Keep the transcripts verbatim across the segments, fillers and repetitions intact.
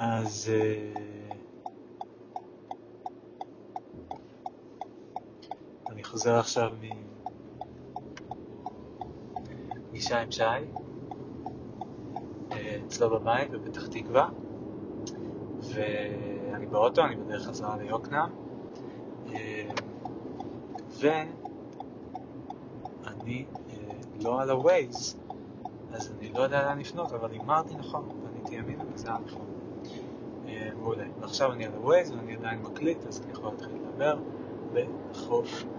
אז אני חוזר עכשיו מפגישה עם שי אצלו בבית בפתח תקווה, ואני באוטו, אני בדרך חזרה ליוקנעם, ואני לא על הווייז, אז אני לא יודע לאן לפנות, אבל אמרתי נכון, פניתי ימינה וזה היה נכון. מעולה. ועכשיו אני על הווייז ואני עדיין מקליט, אז אני יכול להתחיל לדבר בחופשיות.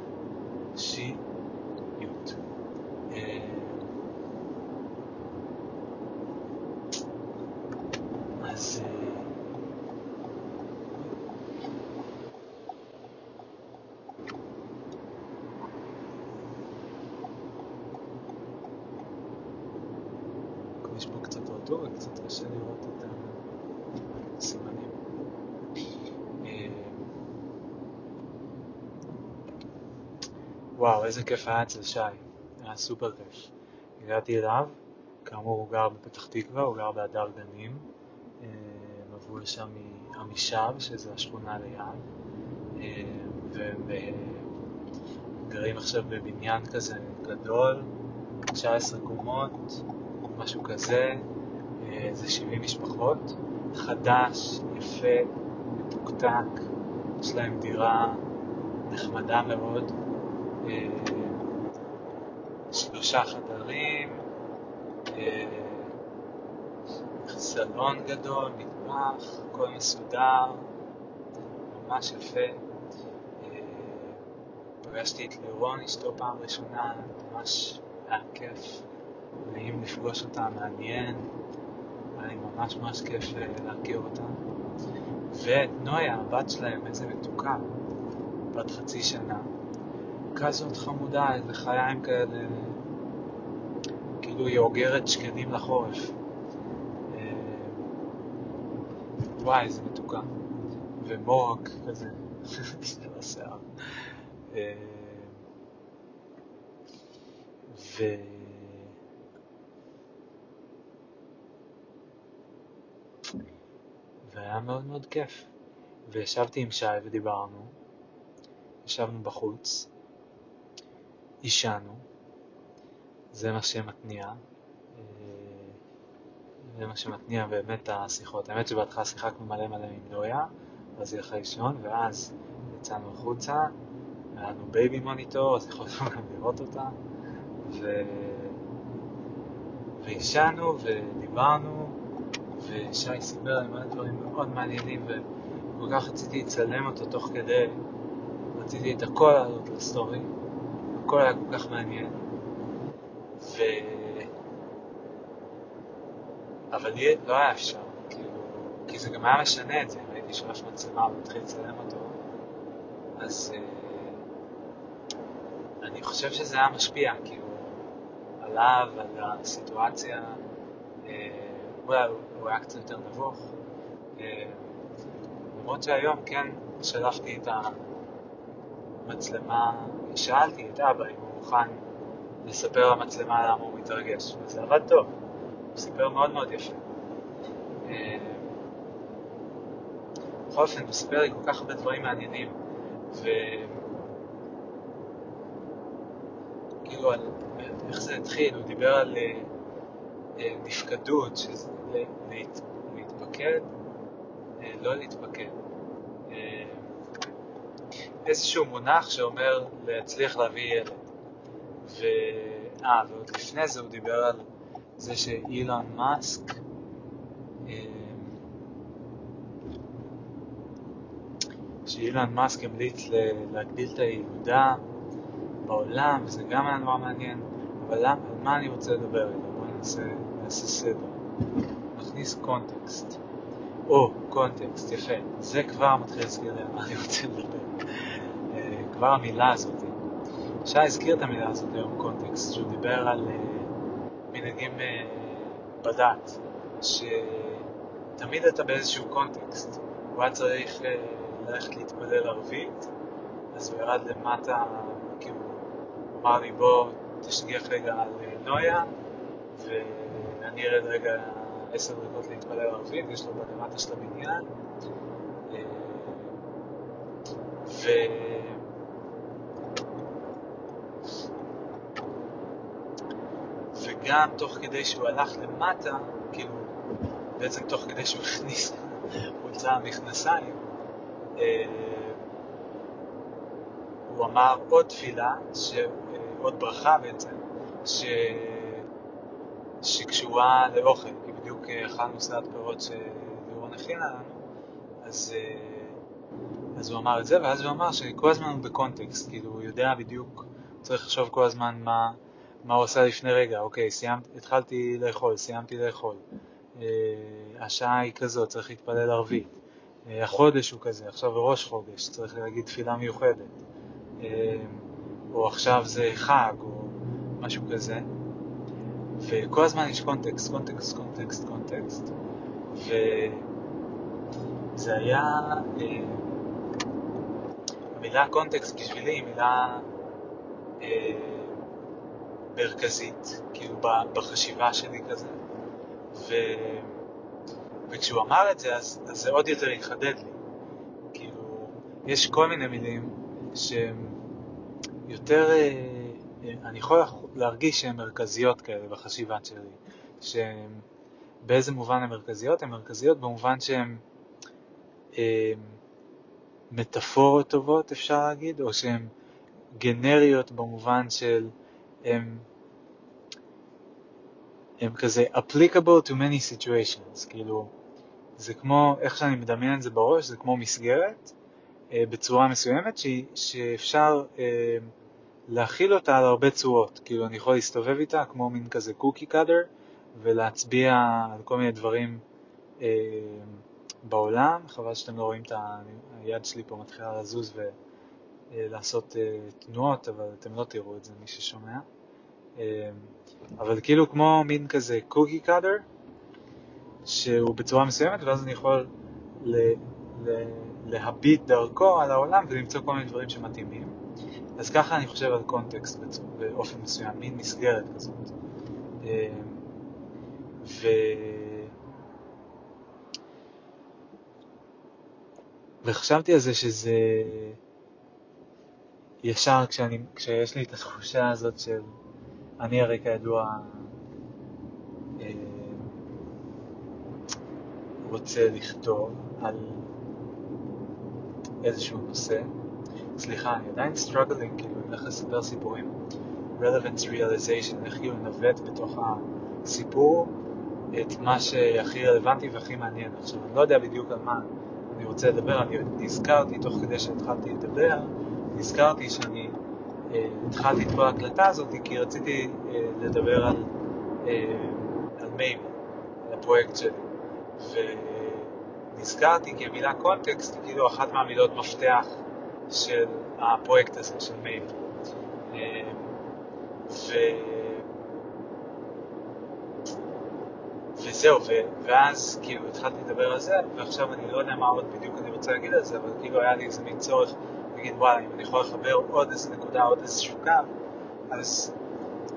אז יש פה קצת רטור, קצת קשה לראות את הסימנים. וואו, איזה כיף היה אצל שי, היה סופר כיף. הגעתי אליו, כאמור הוא גר בפתח תקווה, הוא גר בהדר גנים, מבוא לשם מעמישב, שזה השכונה ליד, וגרים עכשיו בבניין כזה גדול, תשע עשרה קומות, משהו כזה, זה שבעים משפחות, חדש, יפה, מתוקתק, יש להם דירה נחמדה מאוד, שלושה חדרים, סלון גדול, מטבח, הכל מסודר, ממש יפה. פגשתי את לירון, אשתו פעם ראשונה, ממש היה כיף. נעים לפגוש אותה, מעניין, היה לי ממש ממש כיף להכיר אותה. ונויה, הבת שלהם, איזה מתוקה, בת חצי שנה, כזאת חמודה, איזה חיים כאלה, כאילו היא אוגרת שקדים לחורף. וואי, איזה מתוקה. ומורק כזה, כזה לשיער. ו... והיה מאוד מאוד כיף. וישבתי עם שי ודיברנו, ישבנו בחוץ, אישנו, זה מה שמתניע, זה מה שמתניע באמת השיחות. האמת שבהתחלה שיחקנו מלא מלא עם נויה, אז היא הלכה לישון, ואז יצאנו החוצה, היה לנו בייבי מוניטור, אז יכולנו גם לראות אותה, ו... ואישנו ודיברנו, ושי סיפר על מלא דברים מאוד מעניינים, וכל כך רציתי לצלם אותו תוך כדי, רציתי את הכל לעלות לסטורי, הכל היה כל כך מעניין, ו... אבל לי לא היה אפשר, כאילו, כי זה גם היה משנה את זה, אם הייתי שולף מצלמה ומתחיל לצלם אותו, אז euh, אני חושב שזה היה משפיע, כאילו, עליו, על הסיטואציה, אה, אולי הוא היה קצת יותר נבוך, אה, למרות שהיום כן שלפתי את המצלמה, שאלתי את אבא אם הוא מוכן לספר למצלמה למה הוא מתרגש, וזה עבד טוב. הוא סיפר מאוד מאוד יפה. בכל אופן, הוא סיפר לי כל כך הרבה דברים מעניינים, וכאילו על איך זה התחיל, הוא דיבר על נפקדות, שזה להתפקד, לא להתפקד. איזשהו מונח שאומר להצליח להביא ילד. ו... אה, ועוד לפני זה הוא דיבר על זה שאילון מאסק שאילון מאסק המליץ להגדיל את הילודה בעולם, וזה גם היה נורא מעניין, אבל על מה אני רוצה לדבר איתו? בואו נעשה סדר, נכניס קונטקסט. או, קונטקסט, יפה, זה כבר מתחיל להזכיר לי על מה אני רוצה לדבר. כבר המילה הזאת, שי הזכיר את המילה הזאת היום, קונטקסט, שהוא דיבר על מנהגים בדת, שתמיד אתה באיזשהו קונטקסט. הוא היה צריך ללכת להתפלל ערבית, אז הוא ירד למטה, כאילו, הוא אמר לי בוא תשגיח רגע על נויה, ואני ארד רגע עשר דקות להתפלל ערבית, יש לו בלמטה של הבניין. ו... וגם תוך כדי שהוא הלך למטה, כאילו, בעצם תוך כדי שהוא הכניס, הוא הוצא המכנסיים, הוא אמר עוד תפילה, ש... עוד ברכה בעצם, ש... שקשורה לאוכל, כי בדיוק אכלנו סלט פירות שלירון הכינה לנו, אז, אז הוא אמר את זה, ואז הוא אמר שכל הזמן הוא בקונטקסט, כאילו הוא יודע בדיוק, צריך לחשוב כל הזמן מה, מה הוא עושה לפני רגע, אוקיי, סיימת, התחלתי לאכול, סיימתי לאכול, אה, השעה היא כזאת, צריך להתפלל ערבית, אה, החודש הוא כזה, עכשיו ראש חודש, צריך להגיד תפילה מיוחדת, אה, או עכשיו זה חג, או משהו כזה, וכל הזמן יש קונטקסט, קונטקסט, קונטקסט, קונטקסט, וזה היה, אה, המילה קונטקסט בשבילי היא מילה אה, מרכזית, כאילו בחשיבה שלי כזה, ו, וכשהוא אמר את זה, אז, אז זה עוד יותר יחדד לי, כאילו, יש כל מיני מילים שהם יותר... אה, אני יכול להרגיש שהן מרכזיות כאלה בחשיבה שלי, שבאיזה מובן הן מרכזיות? הן מרכזיות במובן שהן אה, מטאפורות טובות אפשר להגיד, או שהן גנריות במובן של הם, הם כזה applicable to many situations, כאילו זה כמו, איך שאני מדמיין את זה בראש, זה כמו מסגרת אה, בצורה מסוימת ש, שאפשר אה, להכיל אותה על הרבה צורות, כאילו אני יכול להסתובב איתה כמו מין כזה קוקי קאדר, ולהצביע על כל מיני דברים אה, בעולם, חבל שאתם לא רואים את היד שלי פה מתחילה לזוז ולעשות אה, תנועות, אבל אתם לא תראו את זה מי ששומע, אה, אבל כאילו כמו מין כזה קוקי קאדר, שהוא בצורה מסוימת, ואז אני יכול ל, ל, להביט דרכו על העולם ולמצוא כל מיני דברים שמתאימים, אז ככה אני חושב על קונטקסט באופן מסוים, מין מסגרת כזאת. ו... וחשבתי על זה שזה ישר כשאני, כשיש לי את התחושה הזאת של אני הרי כידוע רוצה לכתוב על איזשהו נושא. סליחה, אני עדיין struggling, כאילו, איך לספר סיפורים. Relevance realization, איך כאילו נווט בתוך הסיפור את מה שהכי רלוונטי והכי מעניין. עכשיו, אני לא יודע בדיוק על מה אני רוצה לדבר, אני נזכרתי, תוך כדי שהתחלתי לדבר, נזכרתי שאני אה, התחלתי את כל ההקלטה הזאת, כי רציתי אה, לדבר על, אה, על מיימי, על הפרויקט שלי. ונזכרתי כי המילה קונטקסט היא כאילו אחת מהמילות מפתח של הפרויקט הזה, של מייל. ו... וזהו, ו... ואז כאילו התחלתי לדבר על זה, ועכשיו אני לא יודע מה עוד בדיוק אני רוצה להגיד על זה, אבל כאילו היה לי איזה מין צורך להגיד, וואלה, אם אני יכול לחבר עוד איזה נקודה, עוד איזה שוקה, אז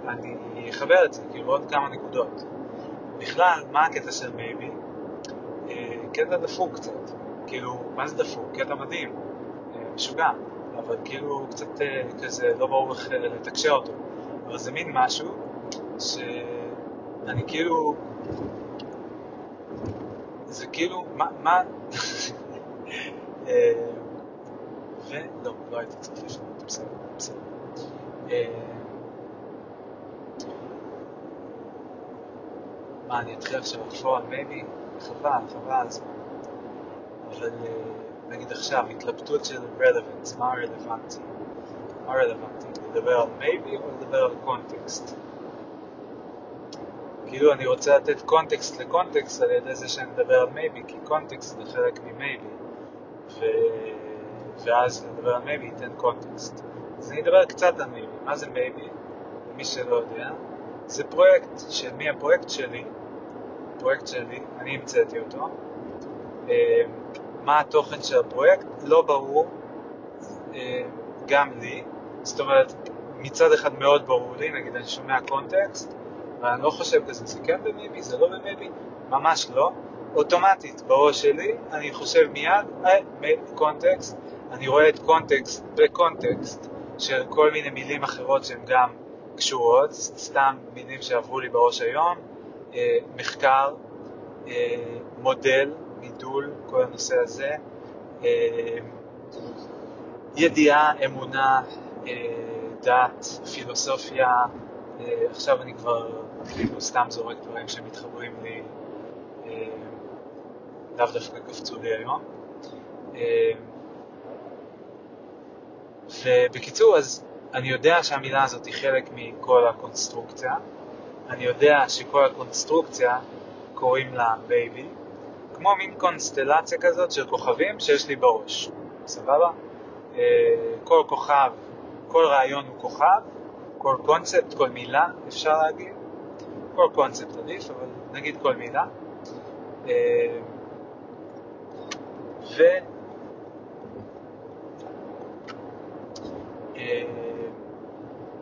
אני אחבר את זה, כאילו עוד כמה נקודות. בכלל, מה הקטע של מייבי? קטע דפוק קצת. כאילו, מה זה דפוק? קטע מדהים. משוגע, אבל כאילו קצת כזה לא ברור איך לתקשר אותו, אבל זה מין משהו שאני כאילו זה כאילו מה, מה ולא, לא הייתי צריך לשנות, בסדר, בסדר מה, אני אתחיל עכשיו לחפור על מייבי, חבל, חבל אז אבל נגיד עכשיו, התלבטות של relevance, מה רלוונטי? מה רלוונטי? לדבר על maybe או לדבר על קונטקסט? כאילו אני רוצה לתת קונטקסט לקונטקסט על ידי זה שאני מדבר על maybe, כי קונטקסט זה חלק מ-maybe, ו... ואז לדבר על maybe ייתן קונטקסט. אז אני אדבר קצת על maybe. מה זה maybe? מי שלא יודע, זה פרויקט של מי הפרויקט שלי, פרויקט שלי, אני המצאתי אותו, מה התוכן של הפרויקט, לא ברור גם לי, זאת אומרת מצד אחד מאוד ברור לי, נגיד אני שומע קונטקסט אבל אני לא חושב כזה, זה כן במבי, זה לא במבי, ממש לא. אוטומטית בראש שלי, אני חושב מיד, קונטקסט, אני רואה את קונטקסט בקונטקסט של כל מיני מילים אחרות שהן גם קשורות, סתם מילים שעברו לי בראש היום, אה, מחקר, אה, מודל, מידול, כל הנושא הזה, אה, ידיעה, אמונה, אה, דת, פילוסופיה, אה, עכשיו אני כבר כאילו סתם זורק דברים שמתחברים לי, אה, לאו דווקא קפצו לי היום. אה, ובקיצור, אז אני יודע שהמילה הזאת היא חלק מכל הקונסטרוקציה, אני יודע שכל הקונסטרוקציה קוראים לה בייבי, כמו מין קונסטלציה כזאת של כוכבים שיש לי בראש, סבבה? כל כוכב, כל רעיון הוא כוכב, כל קונספט, כל מילה אפשר להגיד, כל קונספט עדיף, אבל נגיד כל מילה, ו...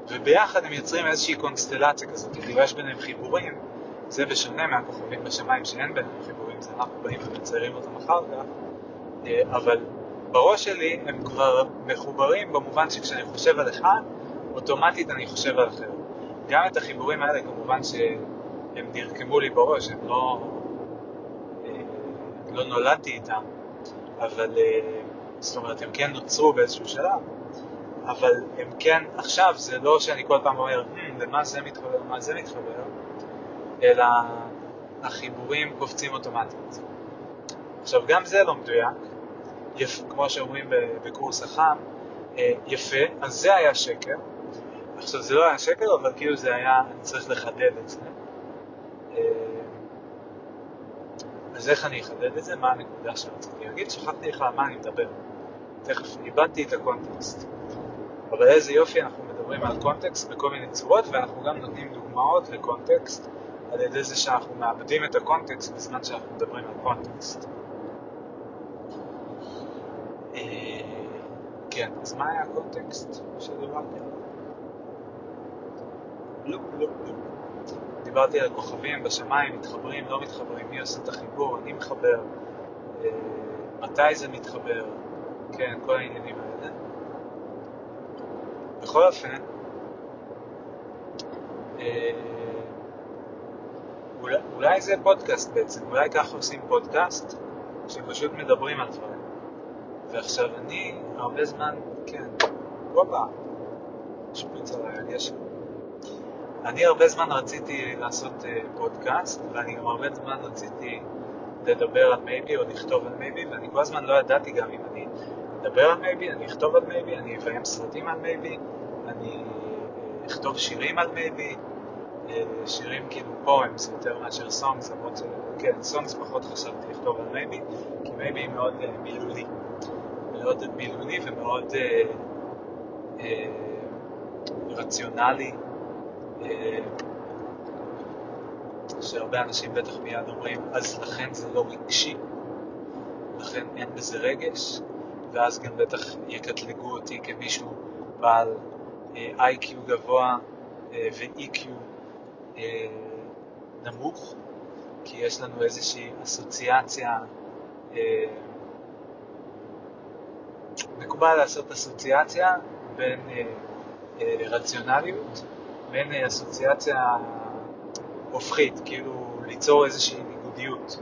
וביחד הם יוצרים איזושהי קונסטלציה כזאת, כאילו יש ביניהם חיבורים, זה בשונה מהכוכבים בשמיים שאין ביניהם חיבורים, זה אנחנו באים ומציירים אותם אחר כך, אבל בראש שלי הם כבר מחוברים במובן שכשאני חושב על אחד, אוטומטית אני חושב על אחר. גם את החיבורים האלה כמובן שהם נרקמו לי בראש, הם לא, לא נולדתי איתם, אבל זאת אומרת הם כן נוצרו באיזשהו שלב, אבל הם כן, עכשיו זה לא שאני כל פעם אומר, hmm, למה זה מתחבר, מה זה מתחבר, אלא החיבורים קופצים אוטומטית. עכשיו, גם זה לא מדויק, יפה, כמו שאומרים בקורס החם, יפה, אז זה היה שקר. עכשיו, זה לא היה שקר, אבל כאילו זה היה, אני צריך לחדד את זה. אז איך אני אחדד את זה? מה הנקודה שרציתי להגיד? שכחתי לך על מה אני מדבר. תכף, איבדתי את הקונטקסט. אבל איזה יופי, אנחנו מדברים על קונטקסט בכל מיני צורות, ואנחנו גם נותנים דוגמאות לקונטקסט, על ידי זה שאנחנו מאבדים את הקונטקסט בזמן שאנחנו מדברים על קונטקסט. כן, אז מה היה הקונטקסט שדיברתי עליו? לא, לא, לא. דיברתי על כוכבים בשמיים, מתחברים, לא מתחברים, מי עושה את החיבור, אני מחבר, מתי זה מתחבר, כן, כל העניינים האלה. בכל אופן, אולי, אולי זה פודקאסט בעצם, אולי ככה עושים פודקאסט, שפשוט מדברים על דברים. ועכשיו אני, הרבה זמן, כן, וובה, שפיץ עליי על ישר. אני הרבה זמן רציתי לעשות פודקאסט, ואני גם הרבה זמן רציתי לדבר על מייבי או לכתוב על מייבי, ואני כל הזמן לא ידעתי גם אם אני... לדבר על מייבי, אני אכתוב על מייבי, אני אביים סרטים על מייבי, אני אכתוב שירים על מייבי, שירים כאילו poems יותר מאשר songs, למרות ש... כן, songs פחות חשבתי לכתוב על מייבי, כי מייבי היא מאוד מילולי, מאוד מילולי ומאוד אה, אה, רציונלי, אה, שהרבה אנשים בטח מיד אומרים, אז לכן זה לא רגשי, לכן אין בזה רגש, ואז גם בטח יקטלגו אותי כמישהו בעל אה, איי קיו גבוה אה, ו-אי קיו אה, נמוך, כי יש לנו איזושהי אסוציאציה, אה, מקובל לעשות אסוציאציה בין אה, אה, רציונליות, בין אה, אסוציאציה הופכית, כאילו ליצור איזושהי ניגודיות,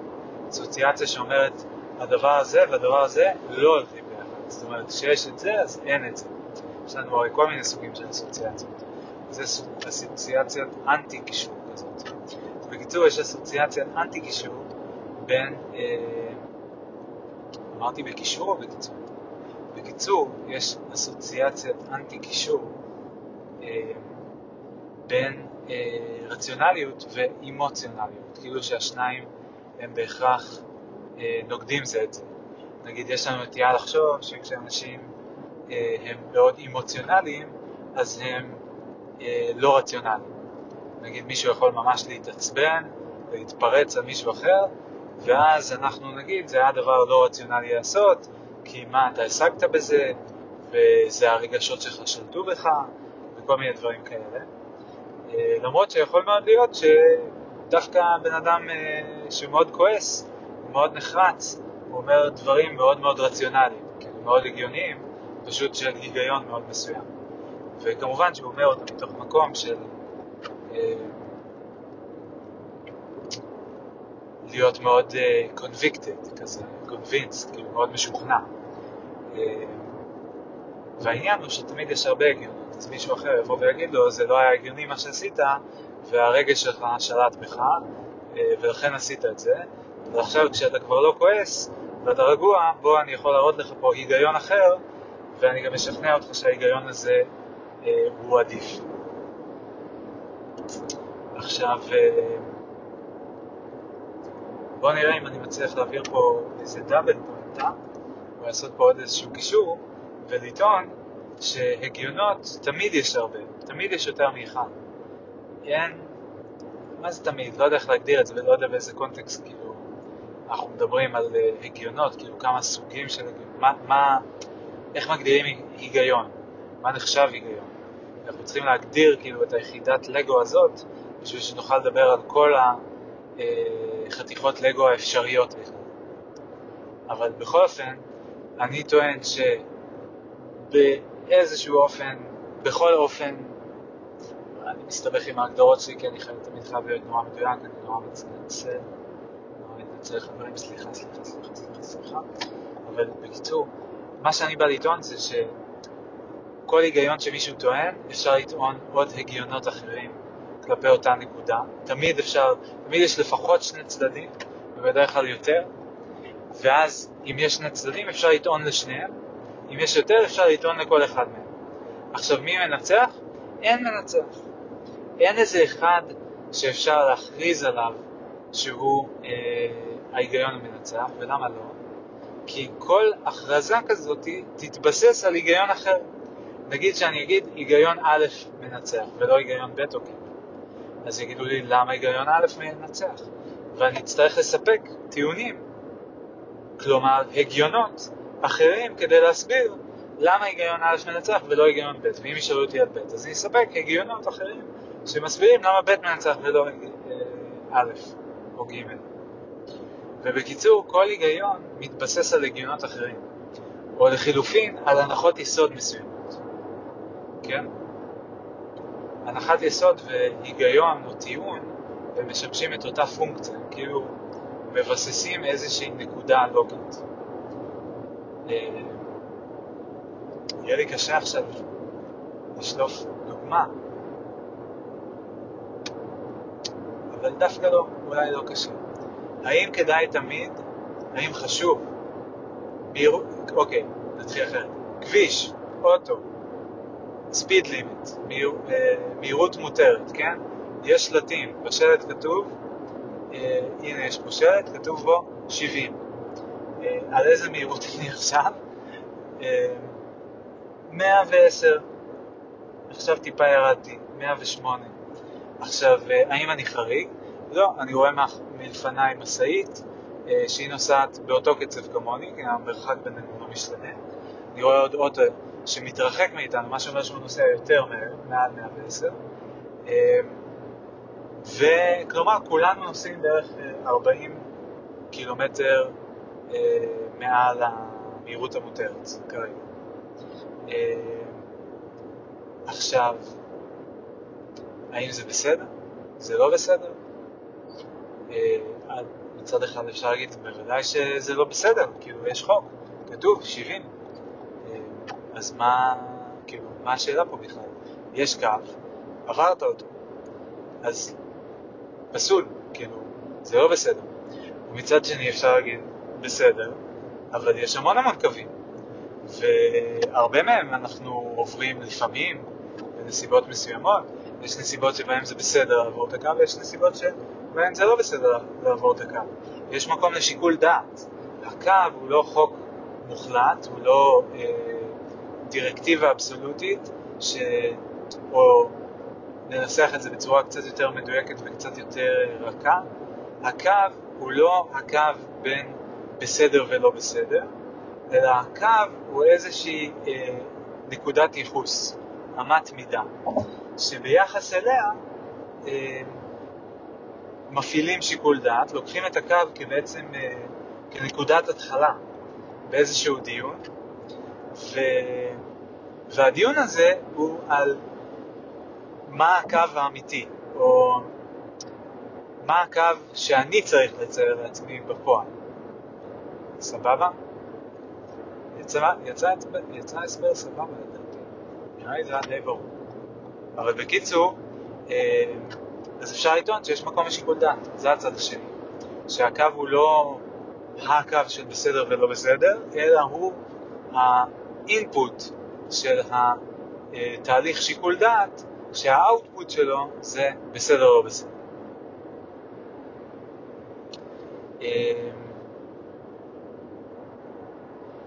אסוציאציה שאומרת הדבר הזה והדבר הזה לא הולכים. זאת אומרת, שיש את זה, אז אין את זה. יש לנו הרי כל מיני סוגים של אסוציאציות. זה סוג אסוציאציית אנטי-קישור כזאת. בקיצור, יש אסוציאציית אנטי-קישור בין, אה, אמרתי בקישור או בקיצור? בקיצור, יש אסוציאציית אנטי-קישור אה, בין אה, רציונליות ואימוציונליות. כאילו שהשניים הם בהכרח אה, נוגדים זה את זה. נגיד, יש לנו נטייה לחשוב שכשאנשים אה, הם מאוד אמוציונליים, אז הם אה, לא רציונליים. נגיד, מישהו יכול ממש להתעצבן, להתפרץ על מישהו אחר, ואז אנחנו נגיד, זה היה דבר לא רציונלי לעשות, כי מה, אתה השגת בזה, וזה הרגשות שלך שלטו בך, וכל מיני דברים כאלה. אה, למרות שיכול מאוד להיות שדווקא בן אדם שמאוד כועס, הוא מאוד נחרץ, הוא אומר דברים מאוד מאוד רציונליים, מאוד הגיוניים, פשוט של היגיון מאוד מסוים. וכמובן שהוא אומר אותם מתוך מקום של להיות מאוד convicted, כזה, convinced, כאילו מאוד משוכנע. והעניין הוא שתמיד יש הרבה הגיונות, אז מישהו אחר יבוא ויגיד לו, זה לא היה הגיוני מה שעשית, והרגש שלך שלט בך, ולכן עשית את זה, ועכשיו כשאתה כבר לא כועס, ואתה רגוע, בוא אני יכול להראות לך פה היגיון אחר, ואני גם משכנע אותך שההיגיון הזה הוא עדיף. עכשיו, בוא נראה אם אני מצליח להעביר פה איזה דאבל פואנטה, ולעשות פה עוד איזשהו קישור, ולטעון שהגיונות תמיד יש הרבה, תמיד יש יותר מאחד. אין, מה זה תמיד? לא יודע איך להגדיר את זה, ולא יודע באיזה קונטקסט, כאילו, אנחנו מדברים על הגיונות, כאילו כמה סוגים של הגיונות, מה, מה, איך מגדירים היגיון? מה נחשב היגיון? אנחנו צריכים להגדיר כאילו את היחידת לגו הזאת, בשביל שנוכל לדבר על כל החתיכות לגו האפשריות. אבל בכל אופן, אני טוען ש... באיזשהו אופן, בכל אופן, אני מסתבך עם ההגדרות שלי, כי אני חייב תמיד חייב להיות נורא מדויק, אני נורא מתנצל, נורא מתנצל חברים, סליחה, סליחה, סליחה, סליחה, סליחה. אבל בקיצור, מה שאני בא לטעון זה שכל היגיון שמישהו טוען, אפשר לטעון עוד הגיונות אחרים כלפי אותה נקודה. תמיד אפשר, תמיד יש לפחות שני צדדים, ובדרך כלל יותר, ואז אם יש שני צדדים, אפשר לטעון לשניהם, אם יש יותר אפשר לטעון לכל אחד מהם. עכשיו מי מנצח? אין מנצח. אין איזה אחד שאפשר להכריז עליו שהוא אה, ההיגיון המנצח, ולמה לא? כי כל הכרזה כזאת תתבסס על היגיון אחר. נגיד שאני אגיד היגיון א' מנצח ולא היגיון ב' או כן. אז יגידו לי למה היגיון א' מנצח? ואני אצטרך לספק טיעונים, כלומר הגיונות, אחרים כדי להסביר למה היגיון א' מנצח ולא היגיון ב', ואם ישאלו אותי על ב', אז אני אספק הגיונות אחרים שמסבירים למה ב' מנצח ולא א' או ג'. ובקיצור, כל היגיון מתבסס על הגיונות אחרים, או לחילופין על הנחות יסוד מסוימות. כן? הנחת יסוד והיגיון או טיעון, הם משמשים את אותה פונקציה, כאילו מבססים איזושהי נקודה לוגית. יהיה לי קשה עכשיו לשלוף דוגמה, אבל דווקא לא, אולי לא קשה. האם כדאי תמיד, האם חשוב, בירו... אוקיי, נתחיל אחרת. כביש, אוטו, ספיד לימיט, מהיר... מהירות מותרת, כן? יש שלטים, בשלט כתוב, אה, הנה יש פה שלט, כתוב בו שבעים. על איזה מהירות אני עכשיו? מאה ועשר. עכשיו טיפה ירדתי, מאה ושמונה. עכשיו, האם אני חריג? לא, אני רואה מלפניי מסעית, שהיא נוסעת באותו קצב כמוני, כי המרחק בינינו לא משתנה. אני רואה עוד אוטו שמתרחק מאיתנו, מה שאומר שהוא נוסע יותר מעל מאה ועשר. וכלומר, כולנו נוסעים בערך ארבעים קילומטר מעל המהירות המותרת כרגע. עכשיו, האם זה בסדר? זה לא בסדר? מצד אחד אפשר להגיד, בוודאי שזה לא בסדר, כאילו יש חוק, כתוב, שבעים. אז מה, כאילו, מה השאלה פה בכלל? יש קו, עברת אותו, אז פסול, כאילו, זה לא בסדר. ומצד שני אפשר להגיד, בסדר, אבל יש המון המון קווים, והרבה מהם אנחנו עוברים לפעמים בנסיבות מסוימות. יש נסיבות שבהם זה בסדר לעבור את הקו, ויש נסיבות שבהם זה לא בסדר לעבור את הקו. יש מקום לשיקול דעת. הקו הוא לא חוק מוחלט, הוא לא אה, דירקטיבה אבסולוטית, ש... או ננסח את זה בצורה קצת יותר מדויקת וקצת יותר רכה. הקו הוא לא הקו בין בסדר ולא בסדר, אלא הקו הוא איזושהי אה, נקודת ייחוס, אמת מידה, שביחס אליה מפעילים שיקול דעת, לוקחים את הקו כבעצם כנקודת התחלה באיזשהו דיון, ו... והדיון הזה הוא על מה הקו האמיתי, או מה הקו שאני צריך לצייר לעצמי בפועל. סבבה? יצא, יצא, יצא הסבר סבבה, לדעתי. נראה לי זה די ברור. אבל בקיצור, אז אפשר לטעון שיש מקום לשיקול דעת, זה הצד השני. שהקו הוא לא הקו של בסדר ולא בסדר, אלא הוא האינפוט של התהליך שיקול דעת, שהאוטפוט שלו זה בסדר או בסדר.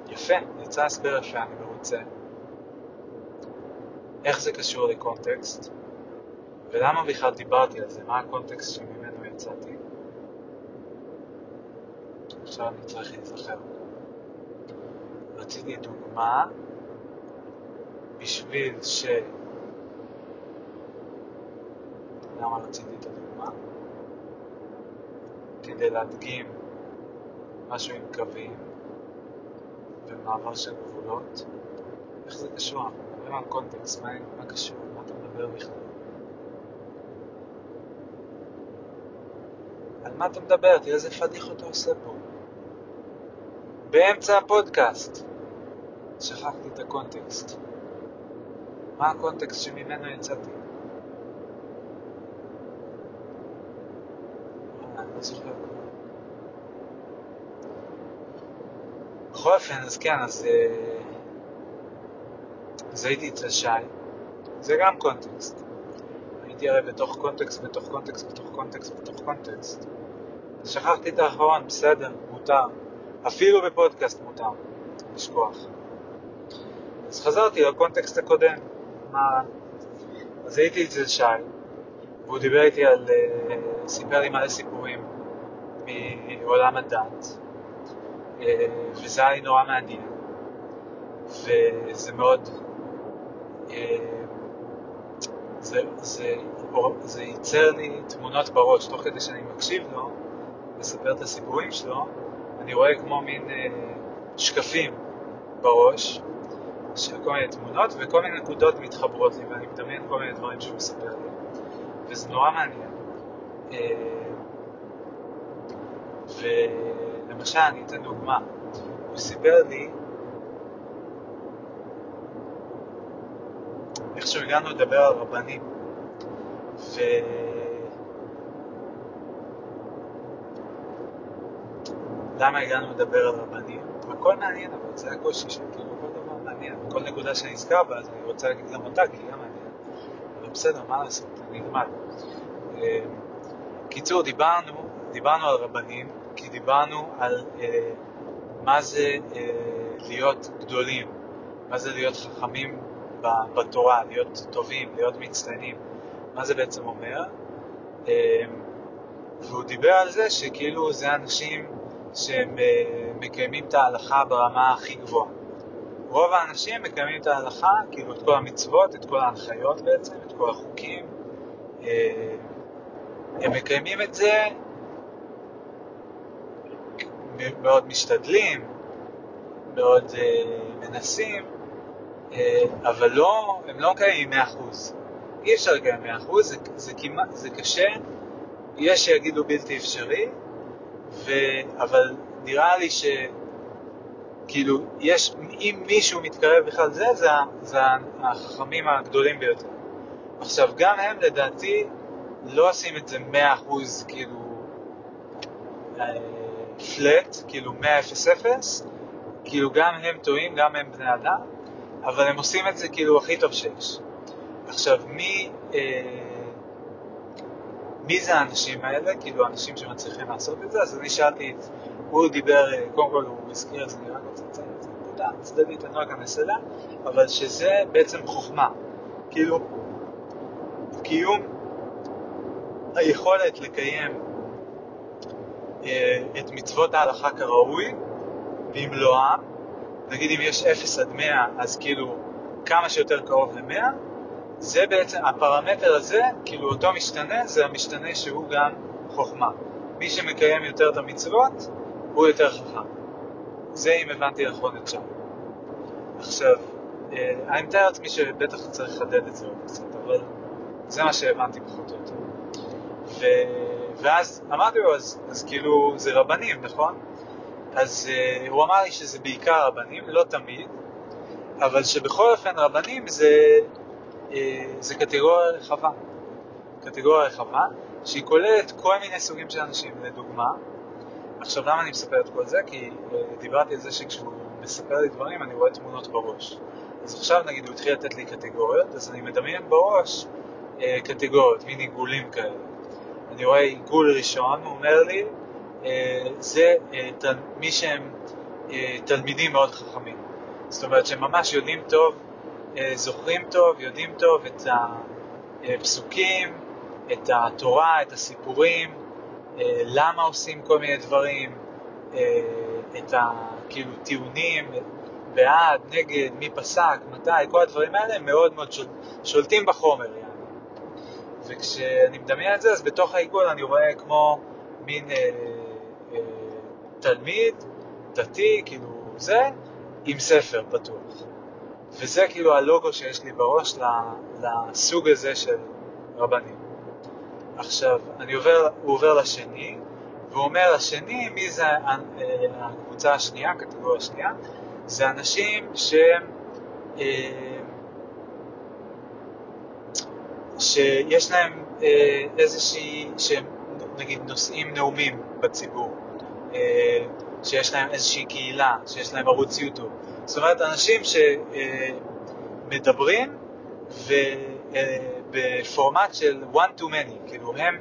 יפה, יצא הסבר שאני מרוצה. איך זה קשור לקונטקסט? ולמה בכלל דיברתי על זה? מה הקונטקסט שממנו יצאתי? עכשיו אני צריך להיזכר. רציתי דוגמה בשביל ש... למה רציתי את הדוגמה? כדי להדגים משהו עם קווים ומעבר של גבולות. איך זה קשור? אנחנו מדברים על קונטקסט, מה, מה קשור? מה אתה מדבר בכלל? על מה אתה מדבר? תראה איזה פדיח אתה עושה פה. באמצע הפודקאסט. שכחתי את הקונטקסט. מה הקונטקסט שממנו יצאתי? אני לא זוכר. בכל אופן, אז כן, אז... אז הייתי אצל שי. זה גם קונטקסט. הייתי הרי בתוך קונטקסט, בתוך קונטקסט, בתוך קונטקסט, בתוך קונטקסט. שכחתי את האחרון, בסדר, מותר. אפילו בפודקאסט מותר. לשכוח. אז חזרתי לקונטקסט הקודם. מה... אז הייתי אצל שי, והוא דיבר איתי על... סיפר לי מלא סיפורים מעולם הדת, וזה היה לי נורא מעניין, וזה מאוד... זה, זה, זה ייצר לי תמונות בראש, תוך כדי שאני מקשיב לו, מספר את הסיפורים שלו, אני רואה כמו מין שקפים בראש, של כל מיני תמונות, וכל מיני נקודות מתחברות לי, ואני מדמיין כל מיני דברים שהוא מספר לי, וזה נורא מעניין. ולמשל, אני אתן דוגמה. הוא סיפר לי איך שהוא הגענו לדבר על רבנים, ו... למה הגענו לדבר על רבנים? הכל מעניין, אבל זה הקושי של כאילו כל דבר מעניין. כל נקודה שאני אזכר בה, אז אני רוצה להגיד גם אותה, כי היא מעניין. אבל בסדר, מה לעשות? אני נגמד. קיצור, דיברנו, דיברנו על רבנים, כי דיברנו על אה, מה זה אה, להיות גדולים, מה זה להיות חכמים בתורה, להיות טובים, להיות מצטיינים, מה זה בעצם אומר. אה, והוא דיבר על זה שכאילו זה אנשים שמקיימים את ההלכה ברמה הכי גבוהה. רוב האנשים מקיימים את ההלכה, כאילו את כל המצוות, את כל ההנחיות בעצם, את כל החוקים, אה, הם מקיימים את זה, מאוד משתדלים, מאוד uh, מנסים, uh, אבל לא, הם לא מקיימים מאה אחוז. אי אפשר לקיים מאה אחוז, זה, זה, כמעט, זה קשה, יש שיגידו בלתי אפשרי, ו, אבל נראה לי שכאילו, יש, אם מישהו מתקרב בכלל זה, זה, זה החכמים הגדולים ביותר. עכשיו, גם הם לדעתי, לא עושים את זה מאה אחוז כאילו פלט, כאילו מאה אפס אפס, כאילו גם הם טועים, גם הם בני אדם, אבל הם עושים את זה כאילו הכי טוב שיש. עכשיו, מי, אה, מי זה האנשים האלה, כאילו האנשים שמצליחים לעשות את זה? אז אני שאלתי את, הוא דיבר, קודם כל הוא הזכיר, אז אני רק רוצה לצאת את זה, נקודה, צדדית, אני לא אכנס אליה, אבל שזה בעצם חוכמה, כאילו קיום, היכולת לקיים אה, את מצוות ההלכה כראוי במלואה, נגיד אם יש אפס עד מאה, אז כאילו כמה שיותר קרוב ל-מאה, זה בעצם, הפרמטר הזה, כאילו אותו משתנה, זה המשתנה שהוא גם חוכמה. מי שמקיים יותר את המצוות, הוא יותר חכם. זה אם הבנתי נכון את שם. עכשיו, אני מתאר לעצמי שבטח צריך לחדד את זה עוד קצת, אבל זה מה שהבנתי פחות או יותר. ו... ואז אמרתי לו, אז, אז כאילו זה רבנים, נכון? אז uh, הוא אמר לי שזה בעיקר רבנים, לא תמיד, אבל שבכל אופן רבנים זה, uh, זה קטגוריה רחבה. קטגוריה רחבה שהיא כוללת כל מיני סוגים של אנשים, לדוגמה. עכשיו למה אני מספר את כל זה? כי uh, דיברתי על זה שכשהוא מספר לי דברים אני רואה תמונות בראש. אז עכשיו נגיד הוא התחיל לתת לי קטגוריות, אז אני מדמיין בראש uh, קטגוריות, מיני עיגולים כאלה. אני רואה עיגול ראשון, הוא אומר לי, זה מי שהם תלמידים מאוד חכמים. זאת אומרת שהם ממש יודעים טוב, זוכרים טוב, יודעים טוב את הפסוקים, את התורה, את הסיפורים, למה עושים כל מיני דברים, את כאילו טיעונים, בעד, נגד, מי פסק, מתי, כל הדברים האלה הם מאוד מאוד שול, שולטים בחומר. וכשאני מדמיין את זה, אז בתוך העיגול אני רואה כמו מין אה, אה, תלמיד, דתי, כאילו זה, עם ספר פתוח. וזה כאילו הלוגו שיש לי בראש לסוג הזה של רבנים. עכשיו, אני עובר, הוא עובר לשני, והוא אומר לשני, מי זה הקבוצה השנייה, הקטגוריה השנייה, זה אנשים שהם... אה, שיש להם אה, איזושהי, שנגיד נושאים נאומים בציבור, אה, שיש להם איזושהי קהילה, שיש להם ערוץ יוטיוב. זאת אומרת, אנשים שמדברים ו, אה, בפורמט של one to many, כאילו הם,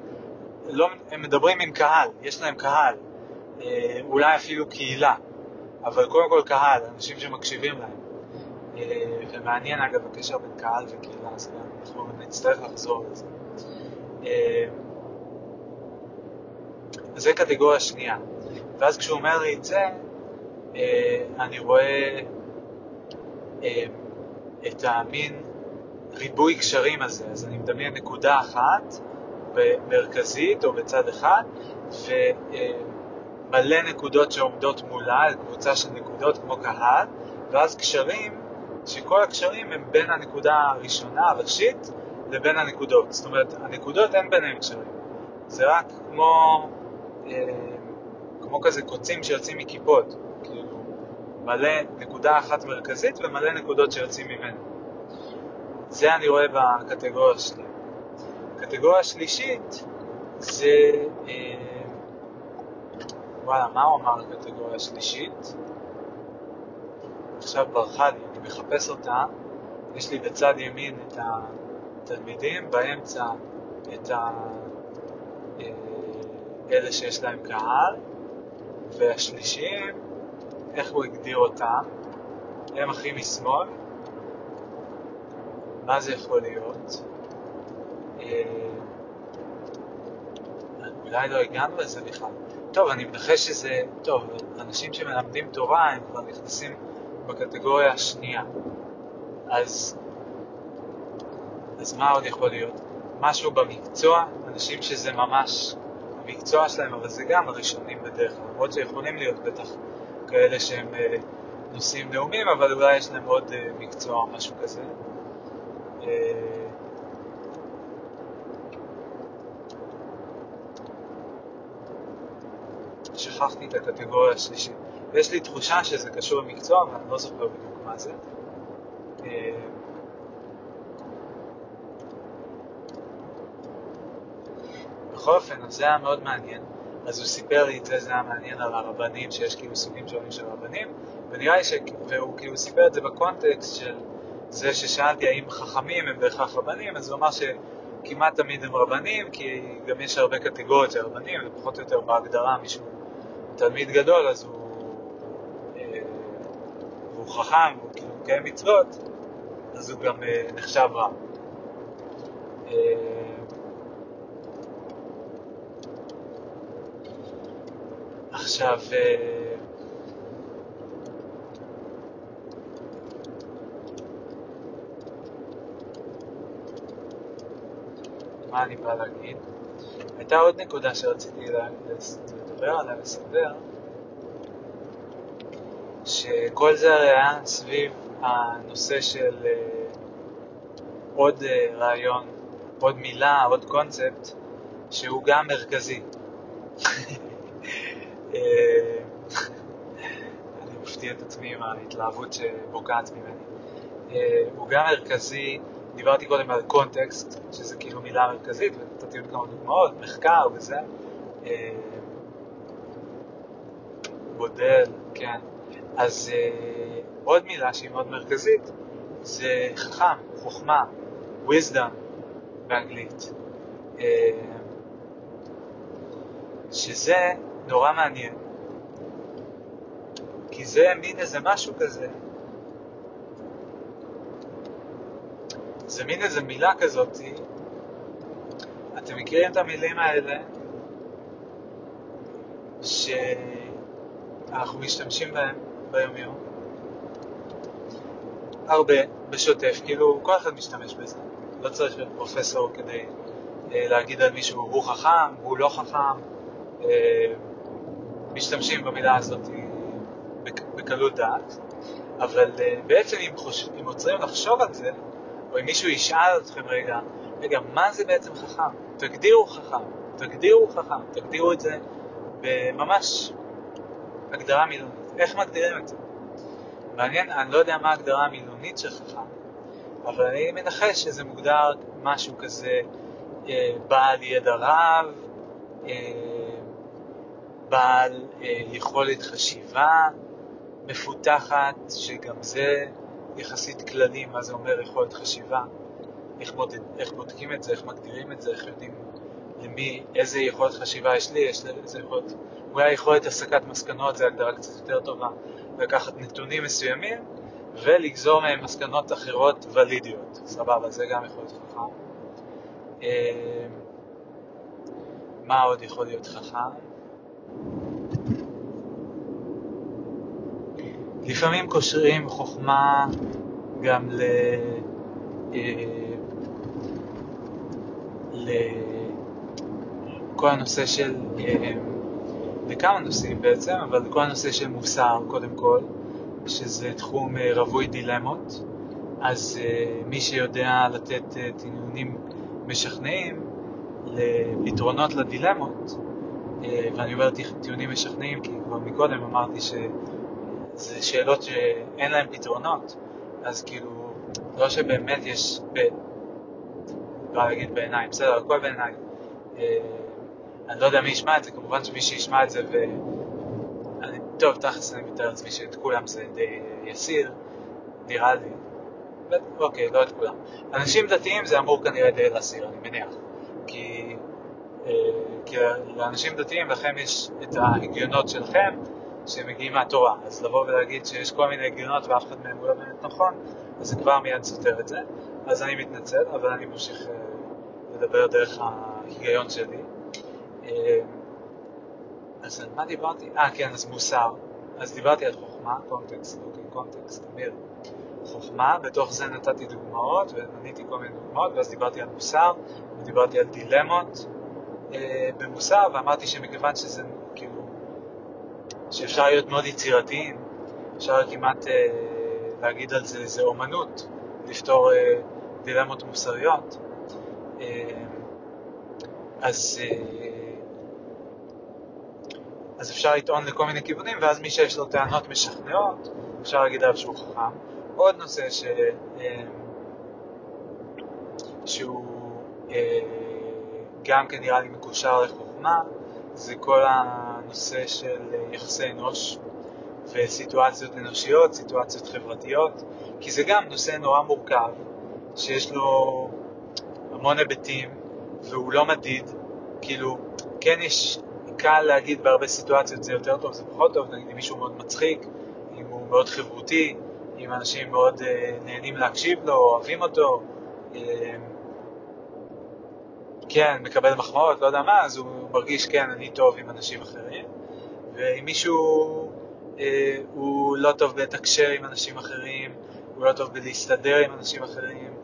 לא, הם מדברים עם קהל, יש להם קהל, אה, אולי אפילו קהילה, אבל קודם כל קהל, אנשים שמקשיבים להם. ומעניין אגב הקשר בין קהל וקהילה, אז אנחנו נצטרך לחזור לזה. זה קטגוריה שנייה, ואז כשהוא אומר לי את זה, אני רואה את המין ריבוי קשרים הזה, אז אני מדמיין נקודה אחת במרכזית או בצד אחד, ומלא נקודות שעומדות מולה, קבוצה של נקודות כמו קהל, ואז קשרים, שכל הקשרים הם בין הנקודה הראשונה, הראשית, לבין הנקודות. זאת אומרת, הנקודות אין ביניהם קשרים. זה רק כמו, אה, כמו כזה קוצים שיוצאים מכיפות. כאילו, מלא נקודה אחת מרכזית ומלא נקודות שיוצאים ממנו. זה אני רואה בקטגוריה שלי. הקטגוריה השלישית זה... אה, וואלה, מה הוא אמר לקטגוריה השלישית? עכשיו ברחלי, אני מחפש אותה, יש לי בצד ימין את התלמידים, באמצע את ה... אלה שיש להם קהל, והשלישים, איך הוא הגדיר אותם, הם הכי משמאל, מה זה יכול להיות? אולי לא הגענו לזה בכלל. טוב, אני מנחש שזה, טוב, אנשים שמלמדים תורה הם כבר נכנסים בקטגוריה השנייה. אז, אז מה עוד יכול להיות? משהו במקצוע, אנשים שזה ממש המקצוע שלהם, אבל זה גם הראשונים בדרך כלל, למרות שיכולים להיות בטח כאלה שהם נושאים נאומים, אבל אולי יש להם עוד מקצוע או משהו כזה. שכחתי את הקטגוריה השלישית. ויש לי תחושה שזה קשור למקצוע, אבל אני לא זוכר בדיוק מה זה. בכל אופן, זה היה מאוד מעניין. אז הוא סיפר לי את זה, זה היה מעניין על הרבנים, שיש כאילו סוגים שונים של רבנים, ונראה לי שהוא כאילו סיפר את זה בקונטקסט של זה ששאלתי האם חכמים הם בהכרח רבנים, אז הוא אמר שכמעט תמיד הם רבנים, כי גם יש הרבה קטגוריות של רבנים, ופחות או יותר בהגדרה מישהו תלמיד גדול, אז הוא הוא חכם, הוא כאילו מקיים מצוות, אז הוא גם נחשב רע. עכשיו, מה אני בא להגיד. הייתה עוד נקודה שרציתי לדבר עליה, לספר, שכל זה הרי היה סביב הנושא של עוד רעיון, עוד מילה, עוד קונספט, שהוא גם מרכזי. אני מפתיע את עצמי עם ההתלהבות שבוקעת ממני. הוא גם מרכזי, דיברתי קודם על קונטקסט, שזה כאילו מילה מרכזית, ונתתי עוד כמה דוגמאות, מחקר וזה. מודל, כן. אז עוד מילה שהיא מאוד מרכזית, זה חכם, חוכמה, wisdom באנגלית. שזה נורא מעניין. כי זה מין איזה משהו כזה. זה מין איזה מילה כזאת. אתם מכירים את המילים האלה? שאנחנו משתמשים בהם ביום יום. הרבה בשוטף, כאילו כל אחד משתמש בזה. לא צריך להיות פרופסור כדי להגיד על מישהו, הוא חכם, הוא לא חכם. משתמשים במילה הזאת בקלות דעת, אבל בעצם אם, חושב, אם עוצרים לחשוב על זה, או אם מישהו ישאל אתכם רגע, רגע, מה זה בעצם חכם? תגדירו חכם, תגדירו חכם, תגדירו את זה בממש הגדרה מילונית. איך מגדירים את זה? מעניין, אני לא יודע מה ההגדרה המילונית של חכם, אבל אני מנחש שזה מוגדר משהו כזה, בעל ידע רב, בעל אה, יכולת חשיבה מפותחת, שגם זה יחסית כללי, מה זה אומר יכולת חשיבה, איך, מוד... איך בודקים את זה, איך מגדירים את זה, איך יודעים למי, איזה יכולת חשיבה יש לי, יש לי איזה יכולת, אולי יכולת הסקת מסקנות, זה הגדרה קצת יותר טובה, לקחת נתונים מסוימים ולגזור מהם מסקנות אחרות ולידיות, סבבה, זה גם יכולת חכם. אה, מה עוד יכול להיות חכם? לפעמים קושרים חוכמה גם ל... ל... כל הנושא של... לכמה נושאים בעצם, אבל כל הנושא של מוסר קודם כל, שזה תחום רבוי דילמות. אז מי שיודע לתת תינונים משכנעים לפתרונות לדילמות, ואני אומר טיעונים משכנעים, כי כבר מקודם אמרתי שזה שאלות שאין להן פתרונות, אז כאילו, לא שבאמת יש, ב... לא להגיד בעיניים, בסדר, הכל בעיניים. אה, אני לא יודע מי ישמע את זה, כמובן שמי שישמע את זה, ו... אני, טוב, תחס אני מתאר עצמי שאת כולם זה די יסיר, נראה לי. ו... אוקיי, לא את כולם. אנשים דתיים זה אמור כנראה די להסיר, אני מניח, כי... אה, כי לאנשים דתיים לכם יש את ההגיונות שלכם שמגיעים מהתורה, אז לבוא ולהגיד שיש כל מיני הגיונות ואף אחד מהם הוא לא באמת נכון, אז זה כבר מיד סותר את זה. אז אני מתנצל, אבל אני ממשיך לדבר דרך ההיגיון שלי. אז על מה דיברתי? אה כן, אז מוסר. אז דיברתי על חוכמה, קונטקסט, אוקיי, קונטקסט, אמיר. חוכמה, בתוך זה נתתי דוגמאות ונניתי כל מיני דוגמאות, ואז דיברתי על מוסר, ודיברתי על דילמות, במוסר, ואמרתי שמכיוון שזה כאילו שאפשר להיות מאוד יצירתיים, אפשר כמעט אה, להגיד על זה, זה אומנות לפתור אה, דילמות מוסריות, אה, אז אה, אז אפשר לטעון לכל מיני כיוונים, ואז מי שיש לו טענות משכנעות אפשר להגיד עליו שהוא חכם. עוד נושא ש אה, שהוא אה, גם כן נראה לי מקושר לחוכמה, זה כל הנושא של יחסי אנוש וסיטואציות אנושיות, סיטואציות חברתיות, כי זה גם נושא נורא מורכב, שיש לו המון היבטים, והוא לא מדיד, כאילו, כן יש קל להגיד בהרבה סיטואציות זה יותר טוב, זה פחות טוב, נגיד אם מישהו מאוד מצחיק, אם הוא מאוד חברותי, אם אנשים מאוד אה, נהנים להקשיב לו, אוהבים אותו, אה, כן, מקבל מחמאות, לא יודע מה, אז הוא מרגיש, כן, אני טוב עם אנשים אחרים. ואם מישהו אה, הוא לא טוב בתקשר עם אנשים אחרים, הוא לא טוב בלהסתדר עם אנשים אחרים,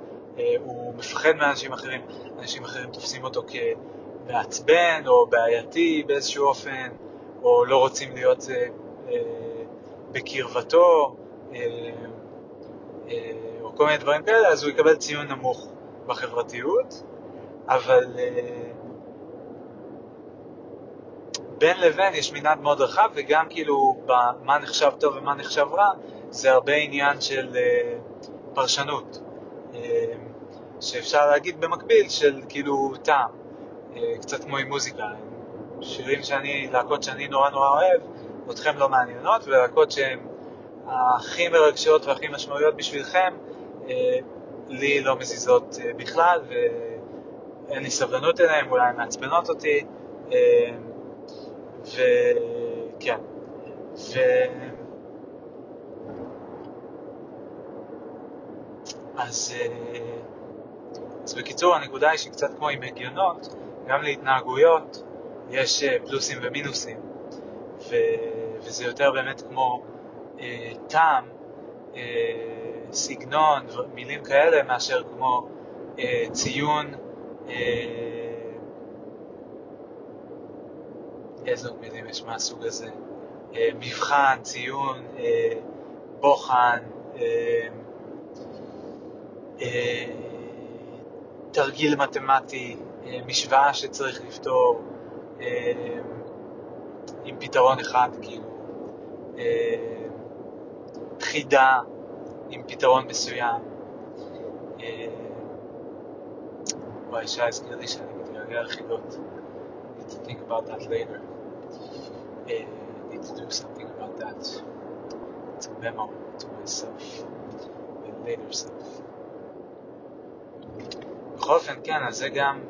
הוא מפחד מאנשים אחרים, אנשים אחרים תופסים אותו כמעצבן או בעייתי באיזשהו אופן, או לא רוצים להיות בקרבתו, או כל מיני דברים כאלה, אז הוא יקבל ציון נמוך בחברתיות, אבל בין לבין יש מנעד מאוד רחב, וגם כאילו במה נחשב טוב ומה נחשב רע, זה הרבה עניין של פרשנות, שאפשר להגיד במקביל של כאילו טעם, קצת כמו עם מוזיקה, שירים שאני, להקות שאני נורא נורא אוהב, אתכם לא מעניינות, ולהקות שהן הכי מרגשות והכי משמעויות בשבילכם, לי לא מזיזות בכלל, ואין לי סבלנות אליהם, אולי הן מעצבנות אותי, וכן, ו... אז, אז בקיצור, הנקודה היא שקצת כמו עם הגיונות, גם להתנהגויות יש פלוסים ומינוסים, ו, וזה יותר באמת כמו אה, טעם, אה, סגנון, מילים כאלה, מאשר כמו אה, ציון, אה, איזה מילים יש מהסוג הזה, אה, מבחן, ציון, אה, בוחן, אה, תרגיל מתמטי, משוואה שצריך לפתור עם פתרון אחד, כאילו חידה עם פתרון מסוים. וואי, שי הזכיר לי שאני מתגעגע לחידות. I need to think about that later. I need to do something about that. It's a memo to myself and later self. בכל אופן, כן, אז זה גם,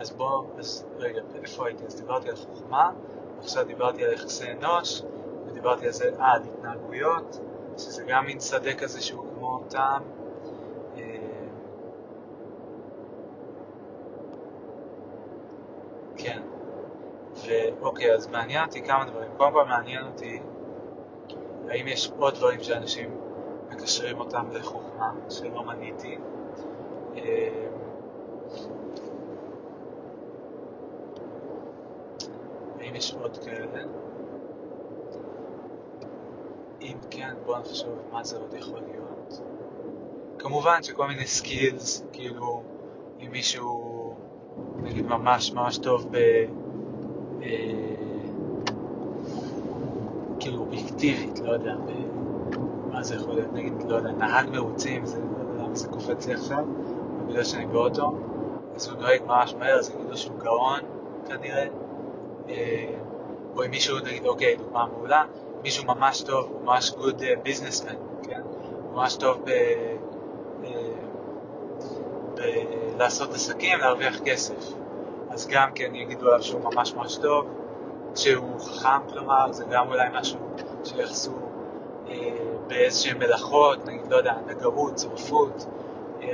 אז בוא, אז רגע, איפה הייתי? אז דיברתי על חוכמה, עכשיו דיברתי על יחסי אנוש, ודיברתי על זה, אה, על התנהגויות, שזה גם מין שדה כזה שהוא כמו טעם. כן, ואוקיי, אז מעניין אותי כמה דברים. קודם כל מעניין אותי, האם יש עוד דברים שאנשים מקשרים אותם לחוכמה, שלא מניתי. האם יש עוד כאלה? אם כן, בואו נחשוב מה זה עוד יכול להיות. כמובן שכל מיני סקילס, כאילו אם מישהו נגיד ממש ממש טוב ב... כאילו אובייקטיבית, לא יודע מה זה יכול להיות, נגיד, לא יודע, נהג מרוצים, זה לא יודע למה זה קופץ לי עכשיו בגלל שאני באוטו, אז הוא נוהג ממש מהר, אז יגידו שהוא גאון כנראה. או אם מישהו נגיד, אוקיי, דוגמה מעולה, מישהו ממש טוב, הוא ממש גוד ביזנסמן, הוא ממש טוב בלעשות עסקים, להרוויח כסף, אז גם כן יגידו עליו שהוא ממש ממש טוב, שהוא חכם, כלומר זה גם אולי משהו שיחסו באיזשהם מלאכות, נגיד, לא יודע, נגרות, צורפות,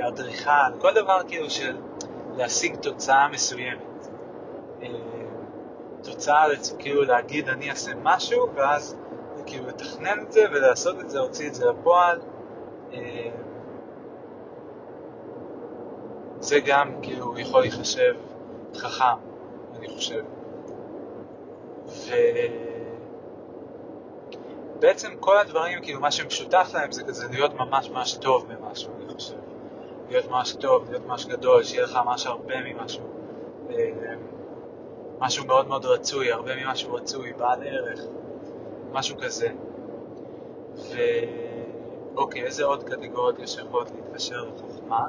אדריכל, כל דבר כאילו של להשיג תוצאה מסוימת, תוצאה לצו, כאילו להגיד אני אעשה משהו ואז כאילו לתכנן את זה ולעשות את זה, הוציא את זה לפועל, זה גם כאילו יכול להיחשב חכם, אני חושב. ובעצם כל הדברים כאילו מה שמשותף להם זה כזה להיות ממש ממש טוב במשהו, אני חושב, להיות ממש טוב, להיות ממש גדול, שיהיה לך ממש הרבה ממשהו, משהו מאוד מאוד רצוי, הרבה ממשהו רצוי, בעל ערך, משהו כזה. ו... אוקיי, איזה עוד קטגוריות יש יכולות להתקשר לחוכמה?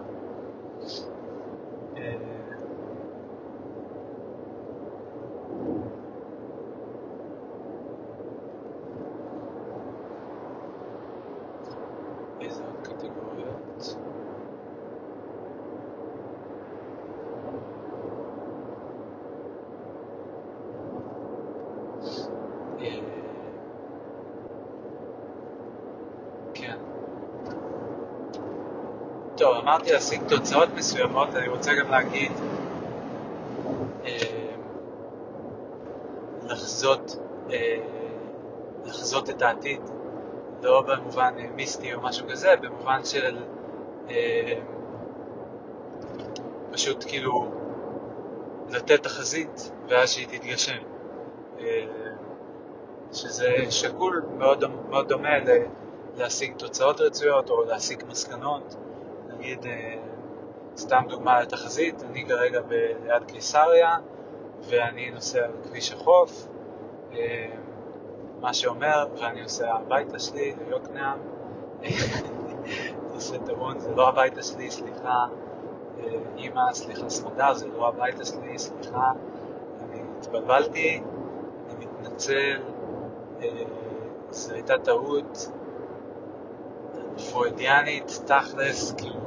אמרתי להשיג תוצאות מסוימות, אני רוצה גם להגיד לחזות, לחזות את העתיד, לא במובן מיסטי או משהו כזה, במובן של פשוט כאילו לתת תחזית ואז שהיא תתגשם, שזה שקול מאוד, מאוד דומה להשיג תוצאות רצויות או להשיג מסקנות. נגיד סתם דוגמה לתחזית, אני כרגע ליד קיסריה ואני נוסע בכביש החוף, מה שאומר, ואני עושה הביתה שלי, ליוקנעם, עושה תרון, זה לא הביתה שלי, סליחה, אמא, סליחה, סמדה, זה לא הביתה שלי, סליחה, אני התבלבלתי, אני מתנצל, זו הייתה טעות פרוידיאנית, תכלס, כאילו,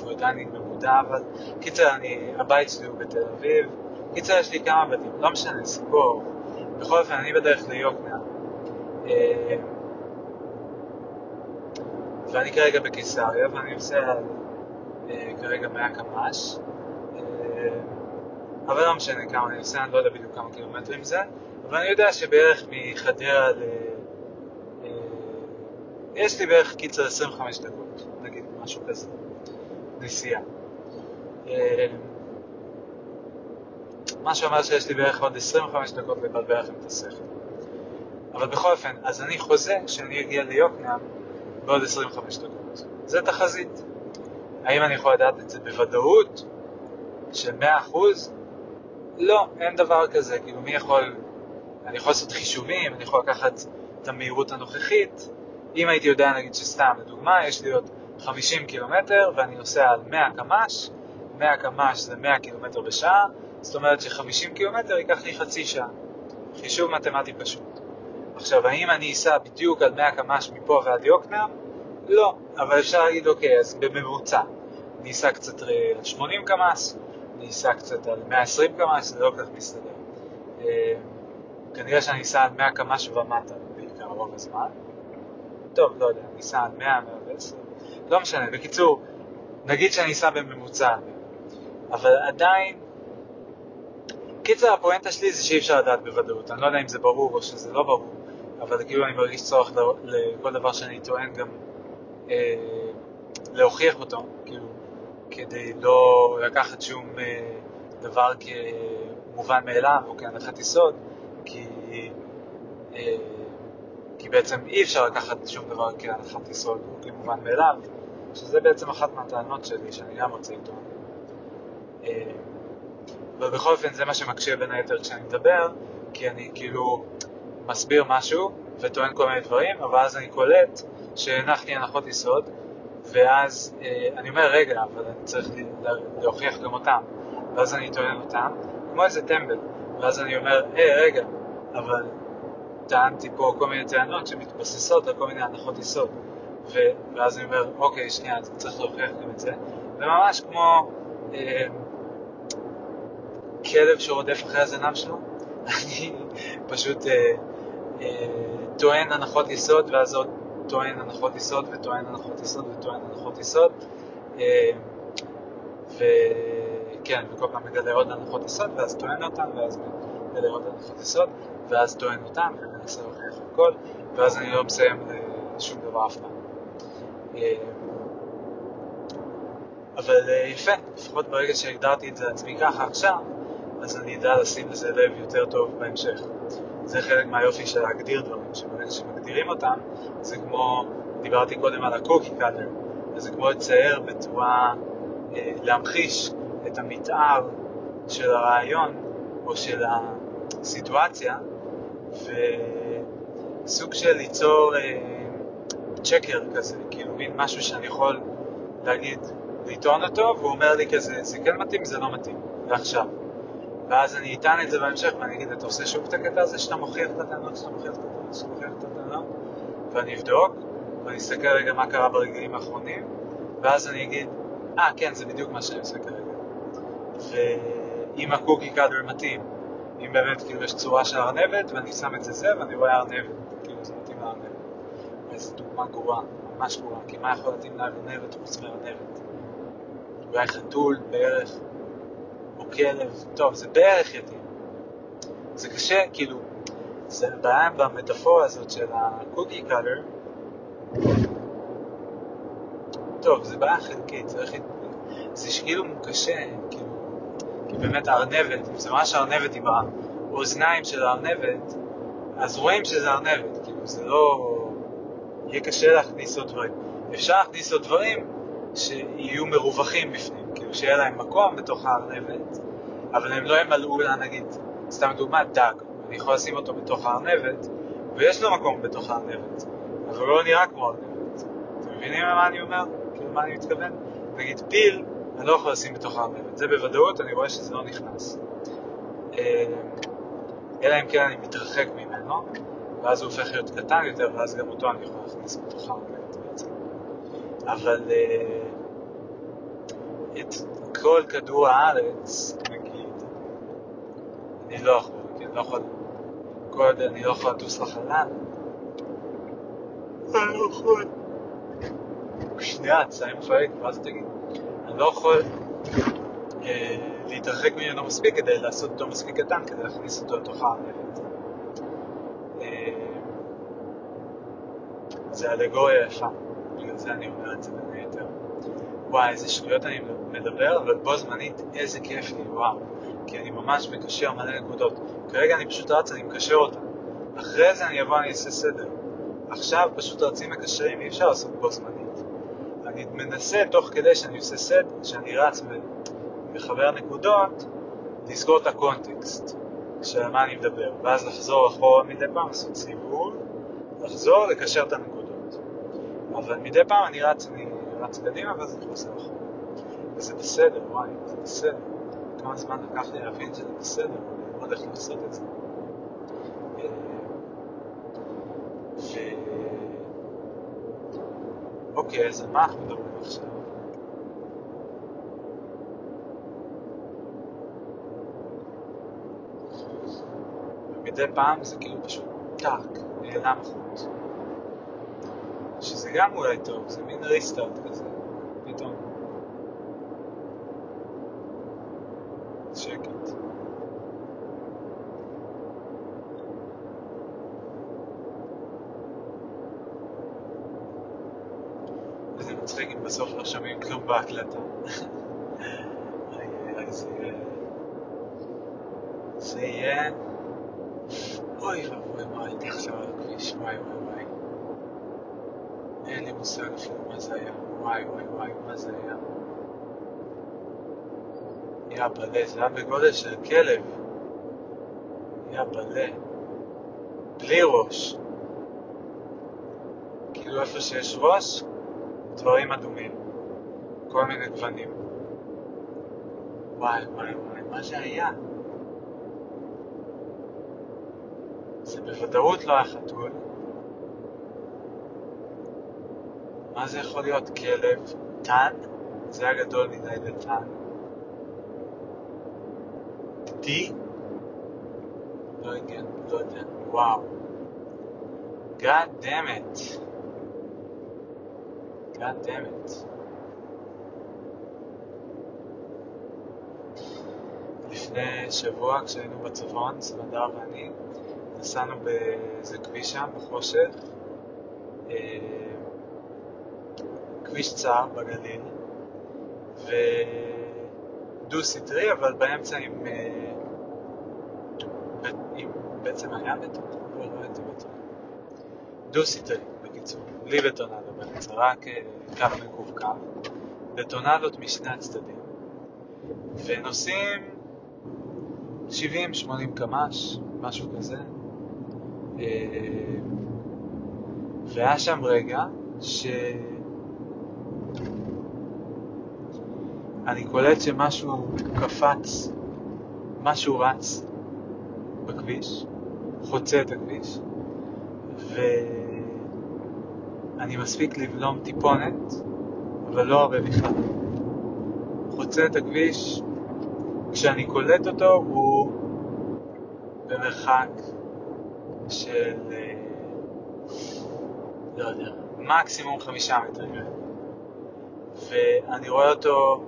פרוידיאנית במודע, אבל קיצר, אני, הבית שלי הוא בתל אביב, קיצר, יש לי כמה בתים, לא משנה, סיפור, בכל אופן, אני בדרך ליוקנעם, ואני כרגע בקיסריה, ואני עושה כרגע מאה קילומטר, אבל לא משנה כמה אני עושה, אני לא יודע בדיוק כמה קילומטרים זה, אבל אני יודע שבערך מחדרה ל... יש לי בערך קיצר עשרים וחמש דקות, נגיד משהו כזה, נסיעה. מה שאומר שיש לי בערך עוד עשרים וחמש דקות לבלבל לכם את השכל. אבל בכל אופן, אז אני חוזה שאני אגיע ליוקנעם בעוד עשרים וחמש דקות. זה תחזית. האם אני יכול לדעת את זה בוודאות? של מאה אחוז? לא, אין דבר כזה. כאילו מי יכול... אני יכול לעשות חישובים, אני יכול לקחת את המהירות הנוכחית. אם הייתי יודע, נגיד שסתם, לדוגמה, יש לי עוד חמישים קילומטר ואני נוסע על מאה קילומטר. מאה קילומטר זה מאה קילומטר בשעה. זאת אומרת ש-חמישים קילומטר ייקח לי חצי שעה. חישוב מתמטי פשוט. עכשיו, האם אני אסע בדיוק על מאה קילומטר מפה ועד יוקנעם? לא, אבל אפשר להגיד, אוקיי, אז בממוצע. אני אסע קצת על שמונים קילומטר, אני אסע קצת על מאה ועשרים קילומטר, זה לא כך מסתדר. כנראה שאני אסע על מאה קילומטר ומטה, בעיקר רוב הזמן. טוב, לא יודע, אני אסע על מאה, מאה ועשרים. לא משנה, בקיצור, נגיד שאני אסע בממוצע. אבל עדיין, קיצר, הפואנטה שלי זה שאי אפשר לדעת בוודאות. אני לא יודע אם זה ברור או שזה לא ברור, אבל כאילו אני מרגיש צורך לכל דבר שאני טוען גם אה, להוכיח אותו, כאילו, כדי לא לקחת שום אה, דבר כמובן מאליו או כהנחת יסוד, כי, אה, כי בעצם אי אפשר לקחת שום דבר כהנחת יסוד או כמובן מאליו, שזה בעצם אחת מהטענות שלי שאני גם רוצה איתו. אה, אבל בכל אופן זה מה שמקשה בין היתר כשאני מדבר, כי אני כאילו מסביר משהו וטוען כל מיני דברים, אבל אז אני קולט שהנחתי הנחות יסוד, ואז אה, אני אומר רגע, אבל אני צריך להוכיח גם אותם, ואז אני טוען אותם, כמו איזה טמבל, ואז אני אומר, אה רגע, אבל טענתי פה כל מיני טענות שמתבססות על כל מיני הנחות יסוד, ו... ואז אני אומר, אוקיי, שנייה, אז צריך להוכיח גם את זה, וממש כמו... אה, כלב שרודף אחרי הזנב שלו, אני פשוט אה, אה, טוען הנחות יסוד, ואז עוד טוען הנחות יסוד, וטוען הנחות יסוד, וטוען הנחות יסוד, אה, וכן, וכל פעם מגלה עוד הנחות יסוד, ואז טוען אותם, ואז מגלה עוד הנחות יסוד, ואז טוען אותם, ומנסה להוכיח הכל, ואז אני לא מסיים לשום דבר אף פעם. אה, אבל אה, יפה, לפחות ברגע שהגדרתי את זה לעצמי ככה עכשיו, אז אני יודע לשים לזה לב יותר טוב בהמשך. זה חלק מהיופי של להגדיר דברים, שברגע שמגדירים אותם, זה כמו, דיברתי קודם על הקוקי קאטר, זה כמו לצייר בצורה, אה, להמחיש את המתאר של הרעיון, או של הסיטואציה, וסוג של ליצור אה, צ'קר כזה, כאילו מין משהו שאני יכול להגיד, לטעון אותו, והוא אומר לי כזה, זה כן מתאים, זה לא מתאים, ועכשיו. ואז אני אטען את זה בהמשך, ואני אגיד, אתה עושה שוב את הקטע הזה שאתה מוכיח את הטענות, שאתה מוכיח את הטענות, שאתה מוכיח את הטענות, ואני אבדוק, ואני אסתכל רגע מה קרה ברגעים האחרונים, ואז אני אגיד, אה, ah, כן, זה בדיוק מה שאני עושה כרגע. ואם הקוקי קאדר מתאים, אם באמת כאילו יש צורה של ארנבת, ואני שם את זה זה, ואני רואה ארנבת, כאילו זה מתאים לארנבת. וזו דוגמה גרועה, ממש גרועה, כי מה יכול להתאים לארנבת חוץ מארנבת? אולי חתול בערך, או כלב, טוב, זה בערך יתאים. זה קשה, כאילו, זה בעיה במטאפורה הזאת של הקוקי קאטר. טוב, זה בעיה חלקית, צריך... זה שכאילו הוא קשה, כאילו, כי באמת הארנבת, אם זה ממש הארנבת עם האוזניים של הארנבת, אז רואים שזה ארנבת, כאילו זה לא... יהיה קשה להכניס עוד דברים. אפשר להכניס עוד דברים שיהיו מרווחים בפנים, כאילו שיהיה להם מקום בתוך הארנבת, אבל הם לא ימלאו לה, נגיד, סתם דוגמה, דג. אני יכול לשים אותו בתוך הארנבת, ויש לו מקום בתוך הארנבת, אבל לא נראה כמו הארנבת. אתם מבינים מה אני אומר? כאילו מה אני מתכוון? נגיד פיל, אני לא יכול לשים בתוך הארנבת. זה בוודאות, אני רואה שזה לא נכנס. אלא אם כן אני מתרחק ממנו, ואז הוא הופך להיות קטן יותר, ואז גם אותו אני יכול להכניס בתוך הארנבת בעצם. אבל את כל כדור הארץ, נגיד, אני לא יכול, כי אני לא יכול, כל עוד אני לא יכול לטוס לחלל. אני לא יכול. שנייה, צעים פרק, ואז תגיד. אני לא יכול להתרחק ממנו מספיק כדי לעשות אותו מספיק קטן, כדי להכניס אותו לתוך הארנבת. זה אלגוריה יפה, בגלל זה אני אומר את זה בין היתר. וואי, איזה שטויות אני מדבר, אבל בו זמנית איזה כיף לי, וואו. כי אני ממש מקשר מלא נקודות. כרגע אני פשוט רץ, אני מקשר אותה. אחרי זה אני אבוא, אני אעשה סדר. עכשיו פשוט רצים מקשרים, אי אפשר לעשות בו זמנית. אני מנסה תוך כדי שאני עושה סדר, שאני רץ ומחבר נקודות, לסגור את הקונטקסט של מה אני מדבר. ואז לחזור אחורה מדי פעם, לעשות סיבוב, לחזור, לקשר את הנקודות. אבל מדי פעם אני רץ, אני רץ קדימה, ואז אני חוזר אחורה. וזה בסדר, וואי, זה בסדר. כמה זמן לקח לי להבין שזה בסדר, אני לא הולך לעשות את זה. ו... אוקיי, אז מה אנחנו מדברים עכשיו? מדי פעם זה כאילו פשוט טאק, נעלם החוץ. שזה גם אולי טוב, זה מין ריסטארט כזה, פתאום. שקט. וזה מצחיק אם בסוף לא שומעים כלום בהקלטה. אז זה יהיה... אוי רבוי, מה הייתי עכשיו על הכביש? וואי וואי וואי. אין לי מושג אפילו מה זה היה. וואי וואי וואי, מה זה היה? יא בלה, זה היה בגודל של כלב. יא בלה. בלי ראש. כאילו איפה שיש ראש, דברים אדומים. כל מיני גוונים. וואי וואי וואי, מה זה היה? זה בוודאות לא היה חתול. מה זה יכול להיות? כלב? טן? זה היה גדול מדי לטן. די? לא יודע, לא יודע. וואו. God damn it. God damn it. לפני שבוע כשהיינו בצפון, סמדר ואני, נסענו באיזה כביש שם, בחושך. כביש צר בגליל. ודו סטרי, אבל באמצע עם... עם בעצם היה בטון, אבל לא הייתי בטון. דו סטרי, בקיצור. בלי בטונדו באמצע, רק כך מקוף כך. בטונדות משני הצדדים. ונוסעים שבעים שמונים קמ"ש, משהו כזה. והיה שם רגע ש... אני קולט שמשהו קפץ, משהו רץ בכביש, חוצה את הכביש, ואני מספיק לבלום טיפונת, אבל לא הרבה בכלל. חוצה את הכביש, כשאני קולט אותו הוא במרחק של, לא יודע, מקסימום חמישה מטרים. ואני רואה אותו,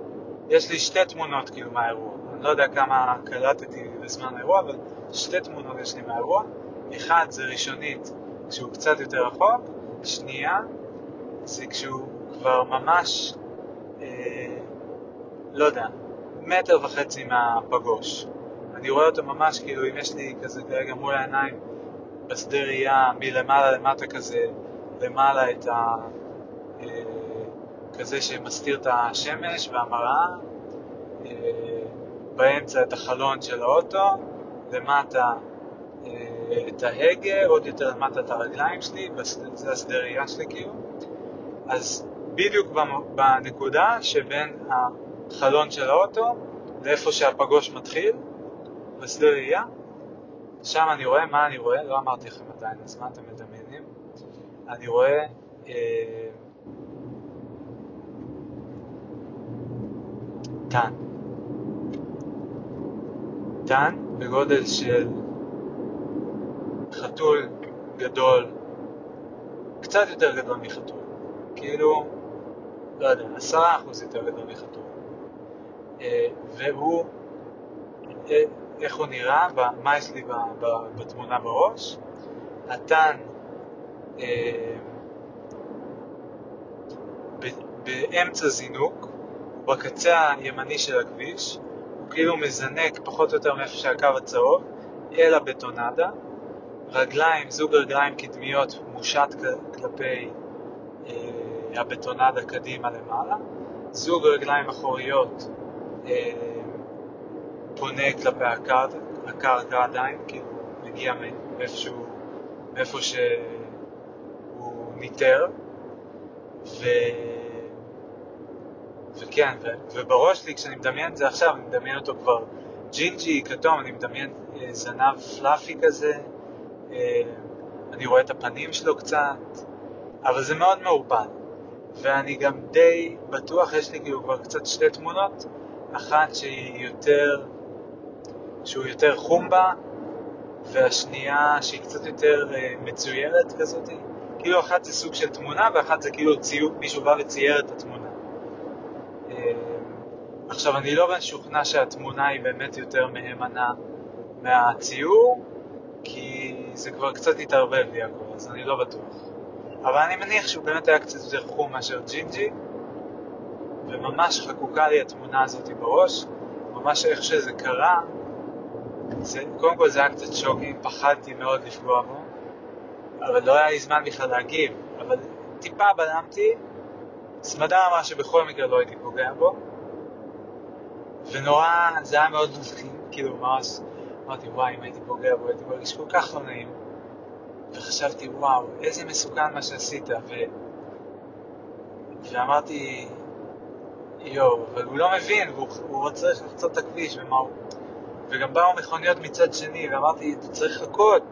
יש לי שתי תמונות כאילו מהאירוע. אני לא יודע כמה קלטתי בזמן האירוע, אבל שתי תמונות יש לי מהאירוע. אחד זה ראשונית, כשהוא קצת יותר רחוק. שנייה, זה כשהוא כבר ממש אה, לא יודע, מטר וחצי מהפגוש. אני רואה אותו ממש כאילו, אם יש לי כזה כרגע מול העיניים, בשדה ראייה מלמעלה למטה כזה, למעלה את ה... כזה שמסתיר את השמש והמראה, באמצע את החלון של האוטו, למטה את ההגה, עוד יותר למטה את הרגליים שלי, זה השדה ראייה שלי כאילו. אז בדיוק בנקודה שבין החלון של האוטו לאיפה שהפגוש מתחיל, בשדה ראייה, שם אני רואה, מה אני רואה? לא אמרתי לכם עדיין, אז מה אתם מדמיינים? אני רואה אה, טן. טן בגודל של חתול גדול, קצת יותר גדול מחתול. כאילו, לא יודע, עשרה אחוז יותר גדול מחתול. אה, והוא... אה, איך הוא נראה, מה יש לי בתמונה בראש. הטן אה, באמצע זינוק, בקצה הימני של הכביש, הוא כאילו מזנק פחות או יותר מאיפה שהקו הצהוב, אל הבטונדה, רגליים, זוג רגליים קדמיות מושט כלפי אה, הבטונדה קדימה למעלה, זוג רגליים אחוריות אה, פונה כלפי הקרקע, הקרקע עדיין, כאילו מגיע מאיפשהו, מאיפה שהוא ניתר, ו... וכן, ו... ובראש שלי, כשאני מדמיין את זה עכשיו, אני מדמיין אותו כבר ג'ינג'י, כתום, אני מדמיין אה, זנב פלאפי כזה, אה, אני רואה את הפנים שלו קצת, אבל זה מאוד מאורבן, ואני גם די בטוח, יש לי כאילו כבר קצת שתי תמונות, אחת שהיא יותר... שהוא יותר חום בה, והשנייה שהיא קצת יותר מצוירת כזאת. כאילו אחת זה סוג של תמונה, ואחת זה כאילו ציור, מישהו בא וצייר את התמונה. עכשיו, אני לא משוכנע שהתמונה היא באמת יותר מהימנה מהציור, כי זה כבר קצת התערבב לי הכל, אז אני לא בטוח. אבל אני מניח שהוא באמת היה קצת יותר חום מאשר ג'ינג'י, וממש חקוקה לי התמונה הזאת בראש. ממש איך שזה קרה, זה, קודם כל זה היה קצת שוגים, פחדתי מאוד לפגוע בו, אבל לא היה לי זמן בכלל להגיב, אבל טיפה בלמתי, סמדה אמרה שבכל מקרה לא הייתי פוגע בו, ונורא, זה היה מאוד נוסחים, כאילו ממש, אמרתי וואי, אם הייתי פוגע בו, הייתי מרגיש כל כך לא נעים, וחשבתי וואו, איזה מסוכן מה שעשית, ו... ואמרתי, יו, אבל הוא לא מבין, והוא, הוא צריך לחצות את הכביש, ומה הוא... וגם באו מכוניות מצד שני, ואמרתי, אתה צריך לחכות.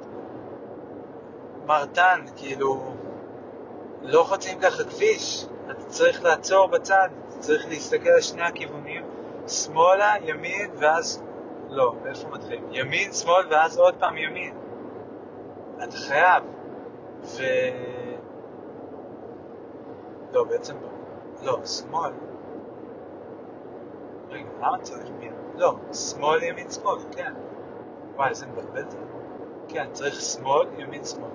מרתן, כאילו, לא חוצים ככה כביש, אתה צריך לעצור בצד, אתה צריך להסתכל על שני הכיוונים, שמאלה, ימין, ואז... לא, איפה מתחילים? ימין, שמאל, ואז עוד פעם ימין. אתה חייב. ו... לא, בעצם לא, שמאל. רגע, למה צריך ימין? לא, שמאל, ימין, שמאל, כן. וואי, זה מבלבלת. כן, צריך שמאל, ימין, שמאל.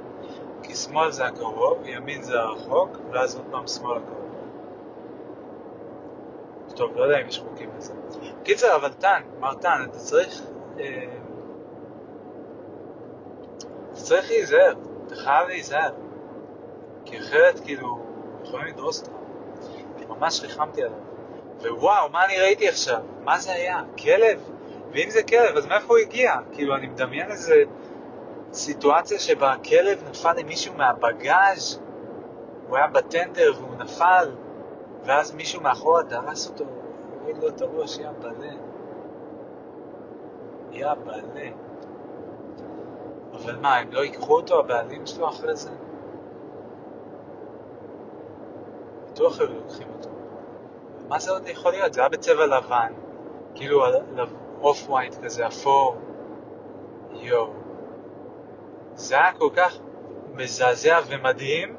כי שמאל זה הקרוב, ימין זה הרחוק, ואז עוד פעם שמאל הקרוב. טוב, לא יודע אם יש חוקים לזה. קיצר, אבל טן, מרתן, אתה צריך... אה, אתה צריך להיזהר, אתה חייב להיזהר. כי אחרת, כאילו, יכולים לדרוס אותך. ממש ריחמתי עליו. ווואו, מה אני ראיתי עכשיו? מה זה היה? כלב? ואם זה כלב, אז מאיפה הוא הגיע? כאילו, אני מדמיין איזו סיטואציה שבה הכלב נפל למישהו מהבגז', הוא היה בטנדר והוא נפל, ואז מישהו מאחורה דרס אותו, הוריד לו את הראש, יא בלה. יא בלה. אבל מה, הם לא ייקחו אותו, הבעלים שלו אחרי זה? אותו אחר לוקחים אותו. מה זה עוד יכול להיות? זה היה בצבע לבן, כאילו אוף ווייט כזה, אפור, יו. זה היה כל כך מזעזע ומדהים,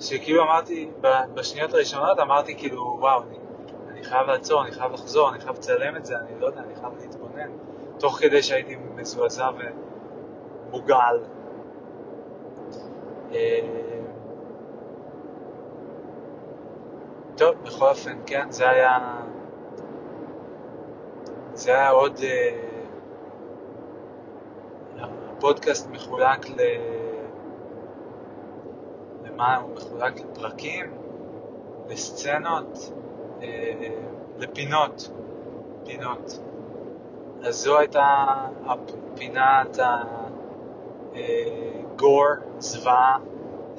שכאילו אמרתי, בשניות הראשונות אמרתי כאילו, וואו, אני, אני חייב לעצור, אני חייב לחזור, אני חייב לצלם את זה, אני לא יודע, אני חייב להתבונן, תוך כדי שהייתי מזועזע ומוגל. טוב, בכל אופן, כן, זה היה זה היה עוד הפודקאסט מחולק ל למה הוא מחולק לפרקים, לסצנות, לפינות, פינות. אז זו הייתה פינת הגור, זוועה,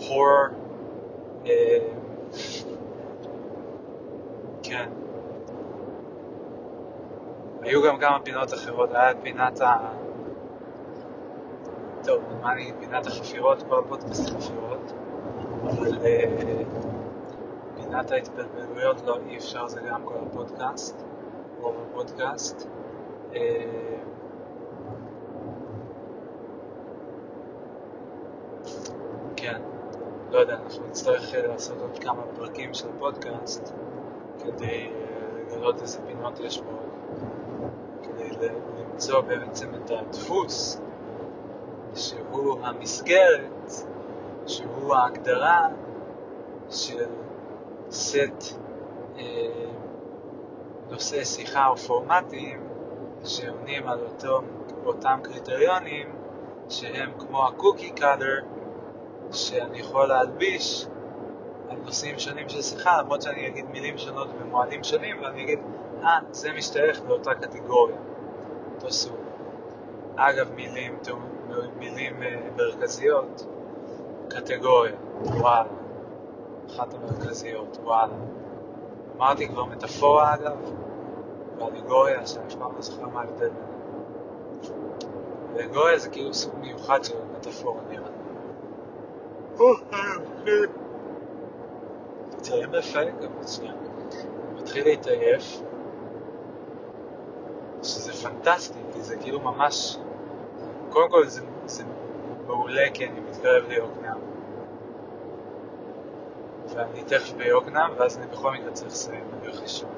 הורר, כן. היו גם כמה פינות אחרות, היה פינת ה... טוב, מה אני פינת החפירות, כל הפודקאסט החפירות, אבל פינת ההתפלבלויות לא אי אפשר, זה גם כל הפודקאסט, רוב הפודקאסט. כן, לא יודע, אנחנו נצטרך לעשות עוד כמה פרקים של פודקאסט כדי לגלות איזה פינות יש פה, כדי למצוא בעצם את הדפוס שהוא המסגרת, שהוא ההגדרה של סט נושאי שיחה או פורמטים שעונים על אותם קריטריונים שהם כמו הקוקי קאדר שאני יכול להלביש על נושאים שונים של שיחה, למרות שאני אגיד מילים שונות במועדים שונים ואני אגיד אה, זה משתייך לאותה קטגוריה, אותו סוג. אגב, מילים, מילים מרכזיות, קטגוריה, וואלה, אחת המרכזיות, וואלה. אמרתי כבר מטאפורה אגב, ואלגוריה, שאני אף פעם לא זוכר מה ההבדל. אלגוריה זה כאילו סוג מיוחד של מטאפורה נראה. תראים יפה, גם עוד שנייה. מתחיל להתעייף, שזה פנטסטי, כי זה כאילו ממש, קודם כל זה, זה מעולה, כי אני מתקרב ליוקנעם. ואני תכף ביוקנעם, ואז אני בכל מקרה צריך לסיים בלך ראשון.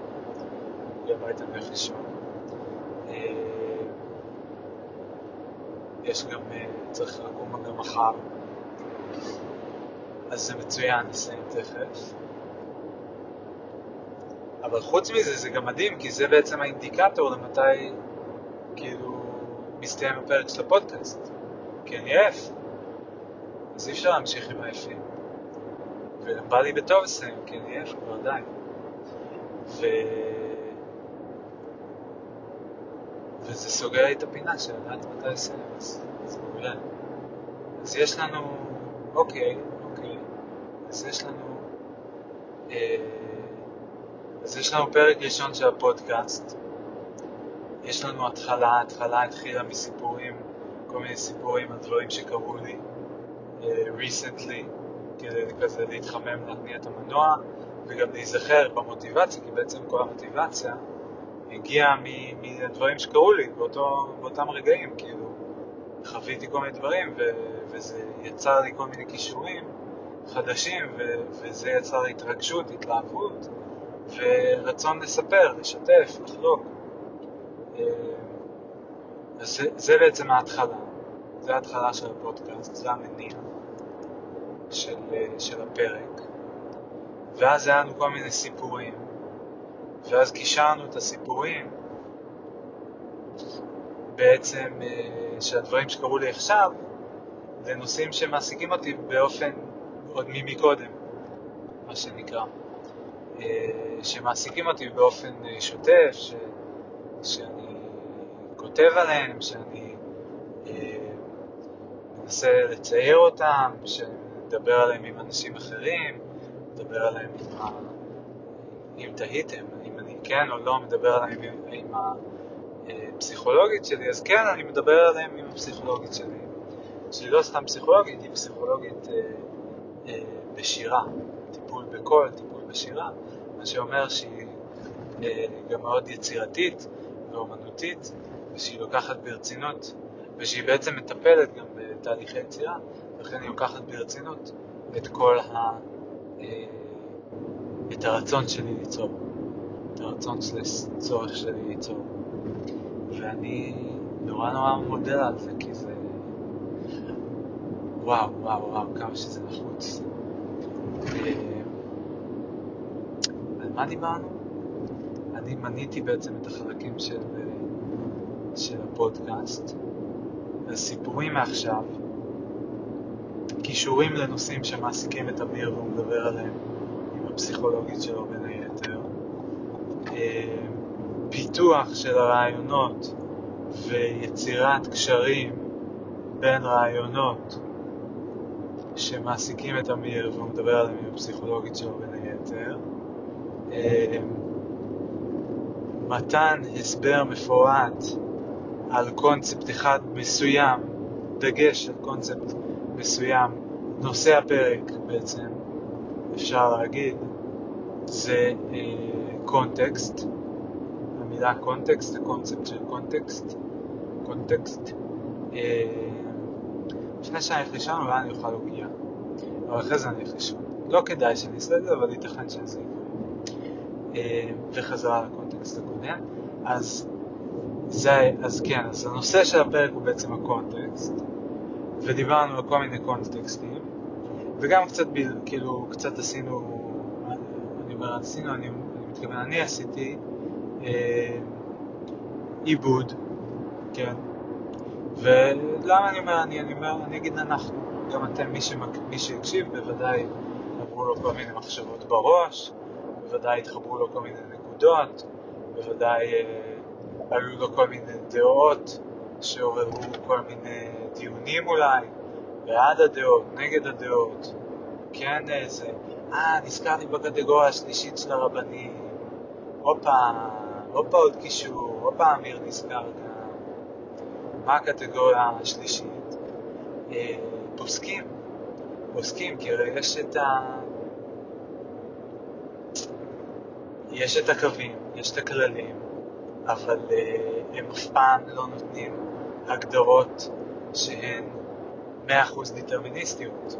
לבית הלך ראשון. יש גם, צריך לקום גם מחר. אז זה מצוין, נסיים תכף. אבל חוץ מזה זה גם מדהים, כי זה בעצם האינדיקטור למתי כאילו מסתיים הפרק של הפודקאסט, כי אני עייף, אז אי אפשר להמשיך עם העייפים, וגם בא לי בטוב לסיים כי אני עייף, אבל עדיין ו... וזה סוגר את הפינה של עד מתי לסיים, אז זה מעולה. אז יש לנו אוקיי, אוקיי אז יש לנו אה... אז יש לנו פרק ראשון של הפודקאסט, יש לנו התחלה, התחלה התחילה מסיפורים, כל מיני סיפורים על דברים שקרו לי recently, כדי כזה להתחמם, להתניע את המנוע, וגם להיזכר במוטיבציה, כי בעצם כל המוטיבציה הגיעה מהדברים שקרו לי באותו, באותם רגעים, כאילו חוויתי כל מיני דברים, וזה יצר לי כל מיני קישורים חדשים, וזה יצר התרגשות, התלהבות, ורצון לספר, לשתף, לחלוק. אז זה בעצם ההתחלה, זה ההתחלה של הפודקאסט, זה המניע של, של הפרק. ואז היה לנו כל מיני סיפורים, ואז קישרנו את הסיפורים, בעצם שהדברים שקרו לי עכשיו, זה נושאים שמעסיקים אותי באופן עוד ממקודם, מה שנקרא. שמעסיקים אותי באופן שוטף, ש... שאני כותב עליהם, שאני מנסה לצייר אותם, שמדבר עליהם עם אנשים אחרים, מדבר עליהם עם ה... אם תהיתם, אם אני כן או לא מדבר עליהם עם, עם הפסיכולוגית שלי, אז כן, אני מדבר עליהם עם הפסיכולוגית שלי, שהיא לא סתם פסיכולוגית, היא פסיכולוגית אה, אה, בשירה, טיפול בקול, טיפול בשירה, מה שאומר שהיא אה, גם מאוד יצירתית ואומנותית, ושהיא לוקחת ברצינות, ושהיא בעצם מטפלת גם בתהליכי יצירה, ולכן היא לוקחת ברצינות את כל ה... אה, את הרצון שלי ליצור, את הרצון של הצורך שלי ליצור, ואני נורא נורא מודה על זה, כי זה... וואו, וואו, וואו, כמה שזה נחוץ. אה, מה דיברנו? אני מניתי בעצם את החלקים של של הפודקאסט, הסיפורים מעכשיו, קישורים לנושאים שמעסיקים את אמיר והוא מדבר עליהם עם הפסיכולוגית שלו בין היתר, פיתוח של הרעיונות ויצירת קשרים בין רעיונות שמעסיקים את אמיר והוא מדבר עליהם עם הפסיכולוגית שלו בין היתר, מתן הסבר מפורט על קונספט אחד מסוים, דגש על קונספט מסוים, נושא הפרק בעצם, אפשר להגיד, זה אה, קונטקסט, המילה קונטקסט, זה קונספט של קונטקסט, קונטקסט. אה, לפני שאני הולך לישון, אולי אני אוכל עוגיה, אבל אחרי זה אני הולך לישון. לא כדאי שאני אעשה את זה, אבל ייתכן שזה יקרה. וחזרה לקונטקסט הקודם, אז, זה, אז כן, אז הנושא של הפרק הוא בעצם הקונטקסט, ודיברנו על כל מיני קונטקסטים, וגם קצת, כאילו, קצת עשינו, אני אומר, עשינו, אני, אני מתכוון, אני עשיתי אה, עיבוד, כן, ולמה אני אומר, אני, אני אומר, אני אגיד אנחנו, גם אתם, מי, שמק, מי שיקשיב, בוודאי עברו לו כל מיני מחשבות בראש, בוודאי התחברו לו כל מיני נקודות, בוודאי אה, עלו לו כל מיני דעות שעוררו כל מיני דיונים אולי, בעד הדעות, נגד הדעות, כן איזה, אה, נזכרתי בקטגוריה השלישית של הרבנים, אופה, אופה עוד קישור, אופה אמיר נזכר גם, מה הקטגוריה השלישית? אה, פוסקים, פוסקים, כי הרי יש את ה... יש את הקווים, יש את הכללים, אבל uh, הם אף פעם לא נותנים הגדרות שהן מאה אחוז דטרמיניסטיות,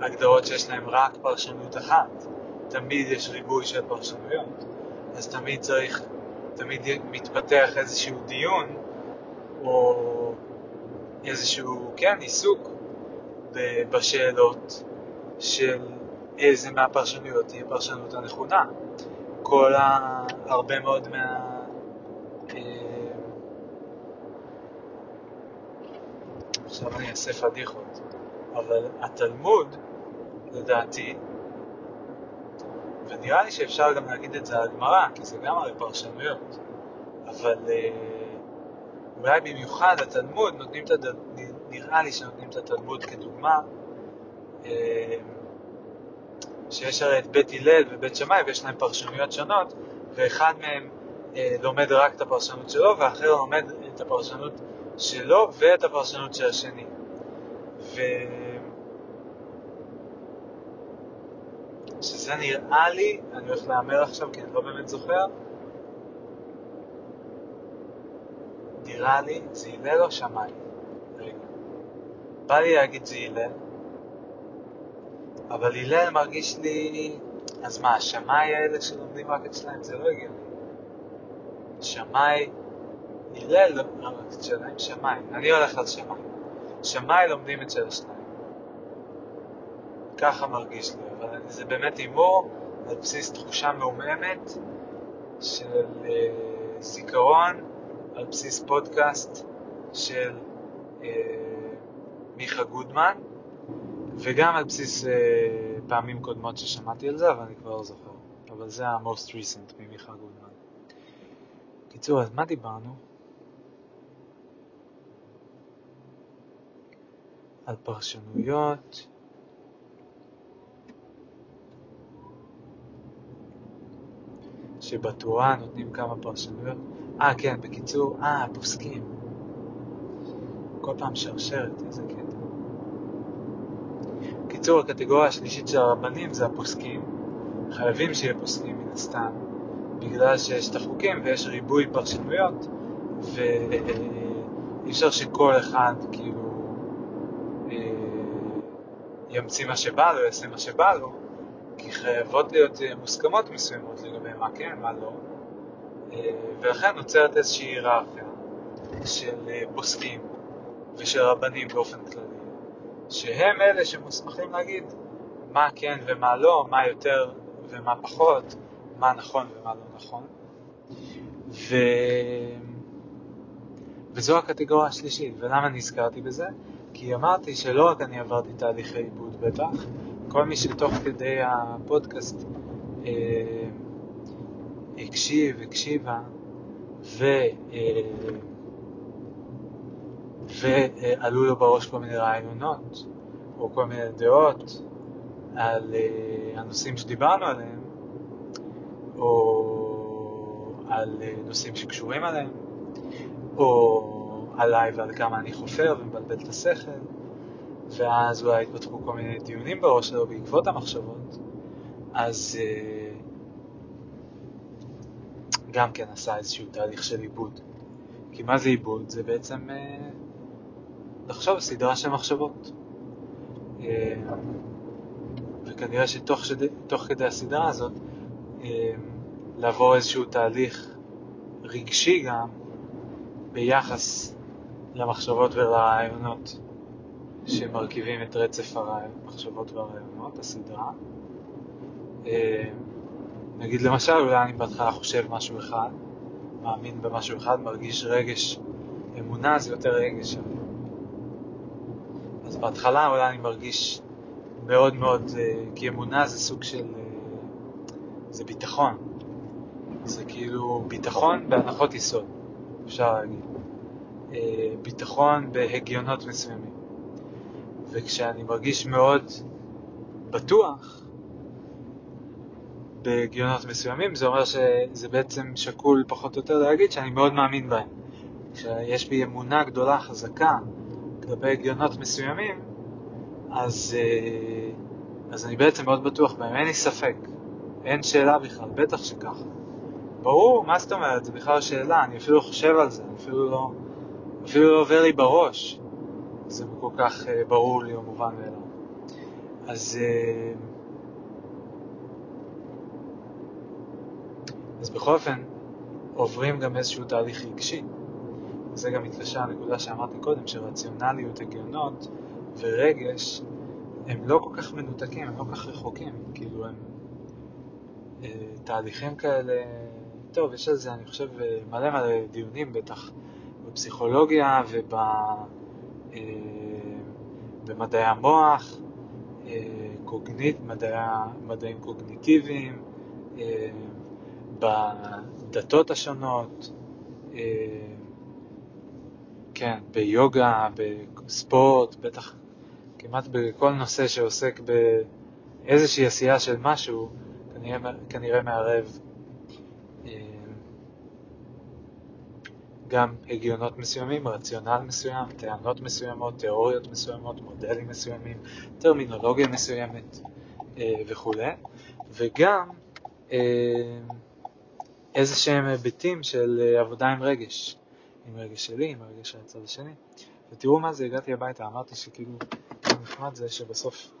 הגדרות שיש להן רק פרשנות אחת, תמיד יש ריבוי של פרשנויות, אז תמיד צריך, תמיד מתפתח איזשהו דיון, או איזשהו, כן, עיסוק בשאלות של איזה מהפרשנויות תהיה פרשנות הנכונה. כל ה... הרבה מאוד מה... עכשיו אני אעשה פדיחות, אבל התלמוד, לדעתי, ונראה לי שאפשר גם להגיד את זה על הגמרא, כי זה גם הרי פרשנויות, אבל אולי במיוחד התלמוד, נותנים את הד... נראה לי שנותנים את התלמוד כדוגמה, שיש הרי את בית הלל ובית שמאי ויש להם פרשנויות שונות, ואחד מהם אה, לומד רק את הפרשנות שלו, ואחר לומד את הפרשנות שלו ואת הפרשנות של השני. ו... שזה נראה לי, אני הולך לאמר עכשיו כי אני לא באמת זוכר, נראה לי זה הלל או שמאי? רגע. בא לי להגיד זה הלל, אבל הלל מרגיש לי, אז מה, שמאי האלה שלומדים רק אצלהם, זה לא הגיע לי. שמאי, הלל לא לומדים את שלהם, שמאי, אני הולך על שמאי. שמאי לומדים את של השניים. ככה מרגיש לי, אבל זה באמת אימור על בסיס תחושה מאוממת של זיכרון, על בסיס פודקאסט של אה, מיכה גודמן, וגם על בסיס uh, פעמים קודמות ששמעתי על זה, אבל אני כבר זוכר. אבל זה ה-most recent ממיכה גודמן. קיצור, אז מה דיברנו? על פרשנויות. שבתורה נותנים כמה פרשנויות. אה, כן, בקיצור, אה, פוסקים. כל פעם שרשרת, איזה קטע. קיצור, הקטגוריה השלישית של הרבנים זה הפוסקים. חייבים שיהיה פוסקים מן הסתם, בגלל שיש את החוקים ויש ריבוי פרשנויות, ואי אפשר שכל אחד כאילו ימציא מה שבא לו, יעשה מה שבא לו, כי חייבות להיות מוסכמות מסוימות לגבי מה כן, מה לא, ולכן נוצרת איזושהי היררכיה של פוסקים ושל רבנים באופן כללי. שהם אלה שמוסמכים להגיד מה כן ומה לא, מה יותר ומה פחות, מה נכון ומה לא נכון. ו... וזו הקטגוריה השלישית. ולמה נזכרתי בזה? כי אמרתי שלא רק אני עברתי תהליכי עיבוד בטח, כל מי שתוך כדי הפודקאסט אה, הקשיב, הקשיבה, ו... אה, ועלו לו בראש כל מיני רעיונות, או כל מיני דעות על uh, הנושאים שדיברנו עליהם, או על uh, נושאים שקשורים עליהם, או עליי ועל כמה אני חופר ומבלבל את השכל, ואז אולי התפתחו כל מיני דיונים בראש שלו בעקבות המחשבות, אז uh, גם כן עשה איזשהו תהליך של עיבוד. כי מה זה עיבוד? זה בעצם... Uh, לחשוב סדרה של מחשבות, וכנראה שתוך שד... תוך כדי הסדרה הזאת לעבור איזשהו תהליך רגשי גם ביחס למחשבות ולרעיונות שמרכיבים את רצף המחשבות והרעיונות, הסדרה. נגיד למשל, אולי אני בהתחלה חושב משהו אחד, מאמין במשהו אחד, מרגיש רגש, אמונה זה יותר רגש, אז בהתחלה אולי אני מרגיש מאוד מאוד, כי אמונה זה סוג של, זה ביטחון. זה כאילו ביטחון בהנחות יסוד, אפשר להגיד. ביטחון בהגיונות מסוימים. וכשאני מרגיש מאוד בטוח בהגיונות מסוימים, זה אומר שזה בעצם שקול פחות או יותר להגיד שאני מאוד מאמין בהם. כשיש בי אמונה גדולה, חזקה, לגבי הגיונות מסוימים, אז, אז אני בעצם מאוד בטוח בהם, אין לי ספק, אין שאלה בכלל, בטח שכך. ברור, מה זאת אומרת? זה בכלל שאלה, אני אפילו חושב על זה, אפילו לא, אפילו לא עובר לי בראש, זה כל כך ברור לי או מובן מאליו. אז, אז בכל אופן, עוברים גם איזשהו תהליך רגשי. זה גם מתקשר לנקודה שאמרתי קודם, שרציונליות, הגיונות ורגש הם לא כל כך מנותקים, הם לא כל כך רחוקים, כאילו הם אה, תהליכים כאלה, טוב, יש על זה אני חושב מלא מלא דיונים בטח, בפסיכולוגיה ובמדעי אה, המוח, אה, קוגנית, מדעי, מדעים קוגניטיביים, אה, בדתות השונות, אה, כן, ביוגה, בספורט, בטח כמעט בכל נושא שעוסק באיזושהי עשייה של משהו, כנראה, כנראה מערב גם הגיונות מסוימים, רציונל מסוים, טענות מסוימות, תיאוריות מסוימות, מודלים מסוימים, טרמינולוגיה מסוימת וכו'. וגם איזשהם היבטים של עבודה עם רגש. עם הרגש שלי, עם הרגש של הצד השני. ותראו מה זה, הגעתי הביתה, אמרתי שכאילו נחמד זה שבסוף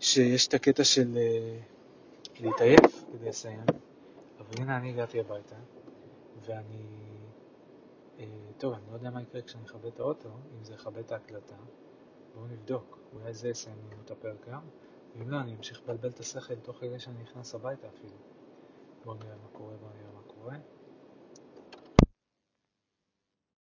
שיש את הקטע של uh, להתעייף כדי לסיים, אבל הנה אני הגעתי הביתה ואני uh, טוב, אני לא יודע מה יקרה כשאני חווה את האוטו, אם זה חווה את ההקלטה, בואו נבדוק, אולי זה יסיים לנו את הפרק גם, ואם לא אני אמשיך בלבל את השכל תוך כדי שאני נכנס הביתה אפילו. בואו נראה מה קורה, בואו נראה מה קורה.